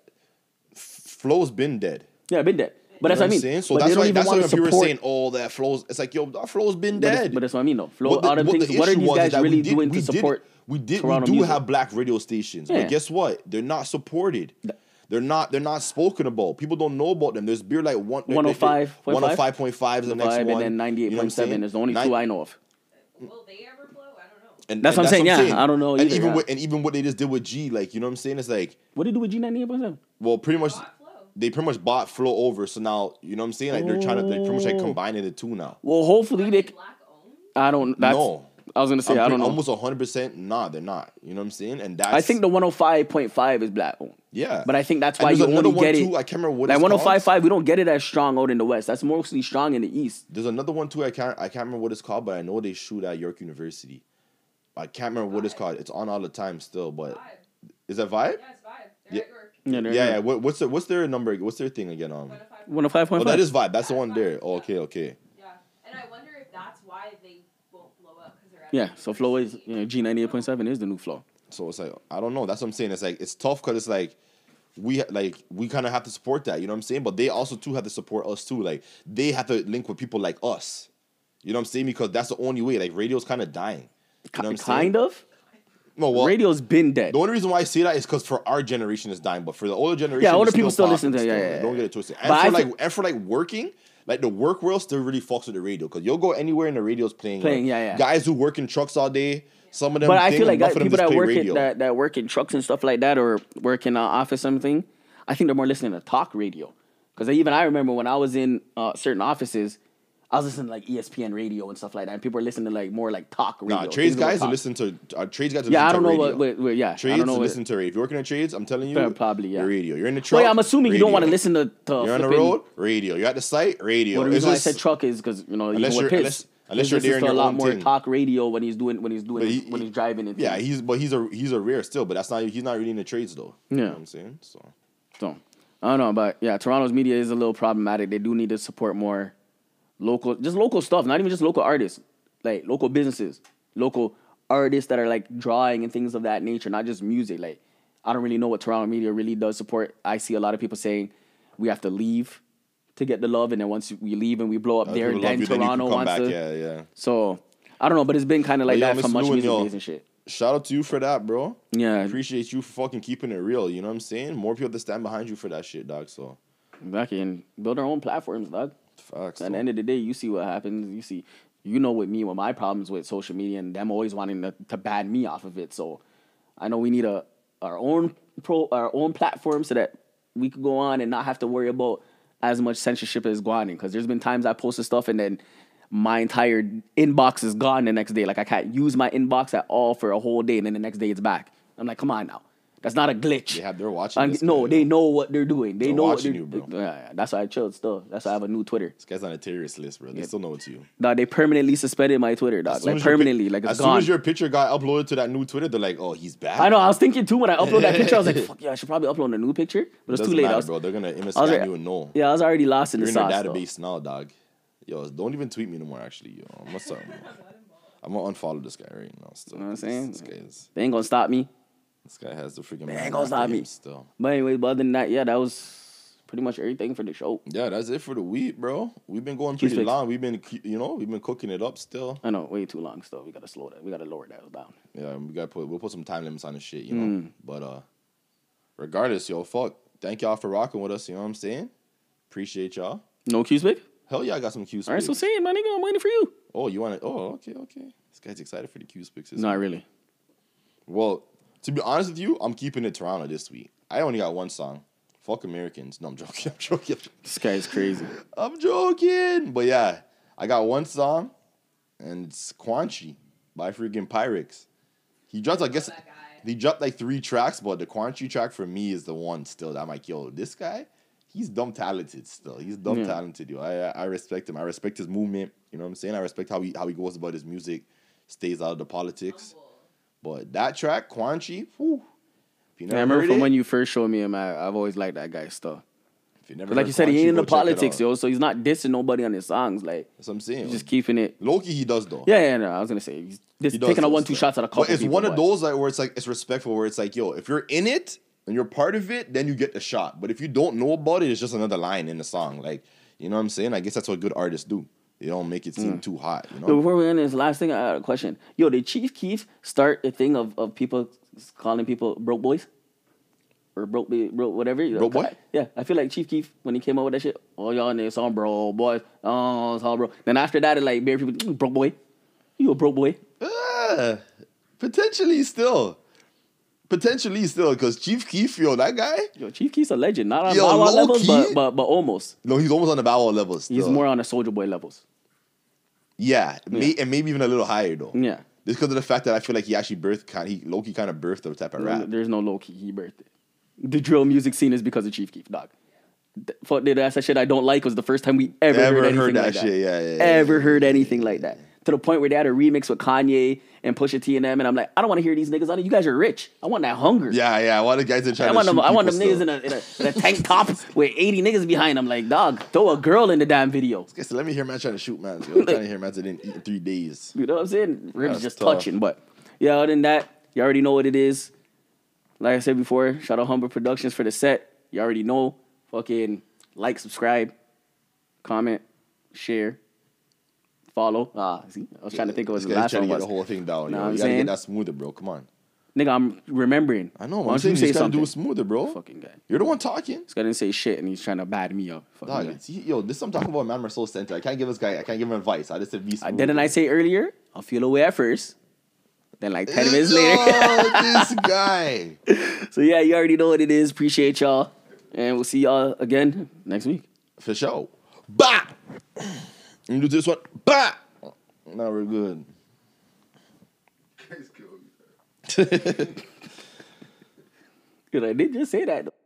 Flow's been dead. Yeah, been dead. But you that's what I mean. Saying? So but that's why, that's why people were saying, oh, that Flow's... It's like, yo, that Flow's been dead. But, it's, but that's what I mean, though. Flow, the, out of what things, what are these guys really did, doing to support did, We did. We do music? have black radio stations, yeah. But guess what? They're not supported. The, They're not they're not spoken about. People don't know about them. There's beer like one, one oh five point five. one oh five point five is the next one. And then ninety-eight point seven is the only two I know of. Will they ever... And, that's and what I'm that's saying, what I'm yeah. saying. I don't know. Either, and even yeah. what, and even what they just did with G, like, you know what I'm saying? It's like... What did they do with G ninety-eight percent? Well, pretty much... They pretty much bought Flow over, so now, you know what I'm saying? Like, oh. They're trying to like, pretty much like combining the two now. Well, hopefully are they... they black owned? I don't... That's, no. I was going to say, I'm I don't know. Almost one hundred percent, nah, they're not. You know what I'm saying? And that's... I think the one oh five point five is black owned. Yeah. But I think that's why you only one, get it... Too, I can't remember what like, it's called. Like, one oh five point five, we don't get it as strong out in the West. That's mostly strong in the East. There's another one, too, I can't I can't remember what it's called, but I know they shoot at York University. I can't remember what it's called. It's on all the time still, but... Vibe. Is that Vibe? Yeah, it's Vibe. They're yeah. at work. Yeah, they're yeah, yeah. What, what's, their, what's their number? What's their thing again? Um, one oh five point five. Oh, that is Vibe. That's yeah, the one there. Oh, okay, okay. Yeah, and I wonder if that's why they won't blow up. Cause they're at yeah, so Flow is... You know, G ninety-eight point seven is the new Flow. So it's like... I don't know. That's what I'm saying. It's like... It's tough because it's like... We like we kind of have to support that. You know what I'm saying? But they also, too, have to support us, too. Like, they have to link with people like us. You know what I'm saying? Because that's the only way. Like, radio's kind of dying. You know what I'm kind saying? of? No, well, radio's been dead. The only reason why I say that is because for our generation it's dying, but for the older generation, yeah, older people still listen to it. Yeah, yeah, yeah. Don't get it twisted. And for, like, and for like working, like the work world still really fucks with the radio because you'll go anywhere and the radio's playing. Playing, like, yeah, yeah. Guys who work in trucks all day, some of them. But I feel like that, people that work in, that, that work in trucks and stuff like that, or work in an office something, I think they're more listening to talk radio because even I remember when I was in uh, certain offices, I was listening to like E S P N radio and stuff like that, and people are listening to like more like talk radio. Nah, trades guys are listening to uh, trades guys. Are yeah, I don't to know what, what, what. Yeah, trades I don't know what, listen to radio. If you're working in trades, I'm telling you, probably yeah. radio. You're in the truck. Well, yeah, I'm assuming radio. You don't want to listen to. to you're on the road, radio. You're at the site, radio. Well, the reason just, I said truck is because you know unless you know, you're unless, unless you're there in your own a lot more thing. Talk radio when he's doing when he's doing he, when he's driving. And yeah, things. he's but he's a he's a rare still, but that's not he's not really in the trades though. Yeah, you know what I'm saying so. So I don't know, but yeah, Toronto's media is a little problematic. They do need to support more. Local, just local stuff, not even just local artists, like local businesses, local artists that are like drawing and things of that nature, not just music. Like, I don't really know what Toronto media really does support. I see a lot of people saying we have to leave to get the love, and then once we leave and we blow up uh, there, then you, Toronto then wants back. to. Yeah, yeah. So, I don't know, but it's been kind of like yeah, that for much music days and shit. Shout out to you for that, bro. Yeah. Appreciate you for fucking keeping it real, you know what I'm saying? More people to stand behind you for that shit, dog, so. Exactly, and build our own platforms, dog. Facts. At the end of the day, you see what happens. You see, you know, with me, with my problems with social media and them always wanting to, to ban me off of it. So I know we need a our own pro, our own platform so that we could go on and not have to worry about as much censorship as going in. Because there's been times I posted stuff and then my entire inbox is gone the next day. Like I can't use my inbox at all for a whole day, and then the next day it's back. I'm like, come on now. That's not a glitch. They have, they're watching I'm, this No, guy, they know what they're doing. They they're know watching what they're, you, bro. Yeah, yeah. That's why I chilled still. That's why I have a new Twitter. This guy's on a terrorist list, bro. They yeah. still know it's you. Nah, they permanently suspended my Twitter, dog. Like, permanently. Pi- like, it's as gone. Soon as your picture got uploaded to that new Twitter, they're like, oh, he's back. I know. I was thinking, too, when I uploaded that picture, I was like, fuck, yeah, I should probably upload a new picture. But it's it too late. Matter, I was, bro. They're going to M S I you and know. Yeah, I was already lost in You're the sauce. You're in their database though. now, dog. Yo, don't even tweet me no more, actually. Yo, what's up, man? I'm going to unfollow this guy right now. You know what I'm saying? They ain't going to stop me. This guy has the freaking man goes on me still. But anyway, but other than that, yeah, that was pretty much everything for the show. Yeah, that's it for the week, bro. We've been going pretty Keep long. Fixed. We've been, you know, we've been cooking it up still. I know, way too long still. We gotta slow that. We gotta lower that down. Yeah, we gotta put. We'll put some time limits on this shit, you know. Mm. But uh, regardless, yo, fuck. Thank y'all for rocking with us. You know what I'm saying? Appreciate y'all. No Q speak? Hell yeah, I got some Q speak. All right, so say it, my nigga. I'm waiting for you. Oh, you want it? Oh, okay, okay. This guy's excited for the Q speaks. Not really. Well. To be honest with you, I'm keeping it Toronto this week. I only got one song. Fuck Americans. No, I'm joking. I'm joking. I'm joking. This guy is crazy. I'm joking. But yeah, I got one song, and it's Quanchi by freaking Pyrex. He dropped, I guess, he dropped like three tracks, but the Quanchi track for me is the one still that I'm like, yo, this guy, he's dumb talented still. He's dumb yeah. talented, yo. I, I respect him. I respect his movement. You know what I'm saying? I respect how he, how he goes about his music, stays out of the politics. But that track, Quanchi, whew. If you never yeah, I remember from it, when you first showed me him, I, I've always liked that guy's stuff. If you never like you said, Quanchi, he ain't into politics, yo, so he's not dissing nobody on his songs. Like, that's what I'm saying. He's just keeping it. Low-key, he does, though. Yeah, yeah, no, I was going to say, he's just he taking a one-two shots at a couple people. But it's people, one of but. those like, where it's like it's respectful, where it's like, yo, if you're in it and you're part of it, then you get the shot. But if you don't know about it, it's just another line in the song. Like, you know what I'm saying? I guess that's what good artists do. They don't make it seem mm. too hot, you know? Yo, before we end this, last thing, I had a question. Yo, did Chief Keef start a thing of, of people calling people broke boys? Or broke, broke whatever? You know, broke boy? Yeah, I feel like Chief Keef, when he came out with that shit, oh, y'all niggas, song bro, boys. Oh, it's all bro. Then after that, it like, bare people, mm, broke boy. You a broke boy. Uh, potentially still. Potentially still, because Chief Keef, yo, that guy. Yo, Chief Keef's a legend. Not on yo, Bow Wow levels, but, but but almost. No, he's almost on the Bow Wow levels. Still. He's more on the Soulja Boy levels. Yeah, yeah. May, and maybe even a little higher, though. Yeah. Just because of the fact that I feel like he actually birthed, kind of, he low-key kind of birthed the type of rap. There's no low-key, he birthed it. The drill music scene is because of Chief Keef, dog. Fuck, that's that shit I don't like was the first time we ever, ever heard anything heard that like that. Shit. Yeah, yeah, yeah, ever yeah, heard yeah, anything yeah, like that. Yeah. To the point where they had a remix with Kanye and Pusha T and them, and I'm like, I don't want to hear these niggas on it. You guys are rich. I want that hunger. Yeah, yeah. I want the guys to try I to want them, I want them still. niggas in a, in, a, in a tank top with eighty niggas behind them. Like, dog, throw a girl in the damn video. Okay, so let me hear man trying to shoot man. So I'm trying to hear man didn't eat in three days. You know what I'm saying? Ribs That's just tough. touching, but yeah. Other than that, you already know what it is. Like I said before, shout out Humble Productions for the set. You already know. Fucking like, subscribe, comment, share. Follow. Ah, see, I was trying to think of what the last one was. Trying to get the whole thing down. Know yo. What I'm you gotta saying? Get that smoother, bro. Come on, nigga. I'm remembering. I know. Why don't you say something? Do it smoother, bro. Fucking guy. You're the one talking. This guy didn't say shit, and he's trying to bad me up. Dog, guy. See, yo, this is what I'm talking about. Man, we're so center. I can't give this guy. I can't give him advice. I just said be smooth. Didn't I say earlier? I'll feel away at first. Then like ten minutes later. Yo, this guy. So yeah, you already know what it is. Appreciate y'all, and we'll see y'all again next week. For sure. Bye. You do this one. Bah! Now we're good. Good. I did just say that though.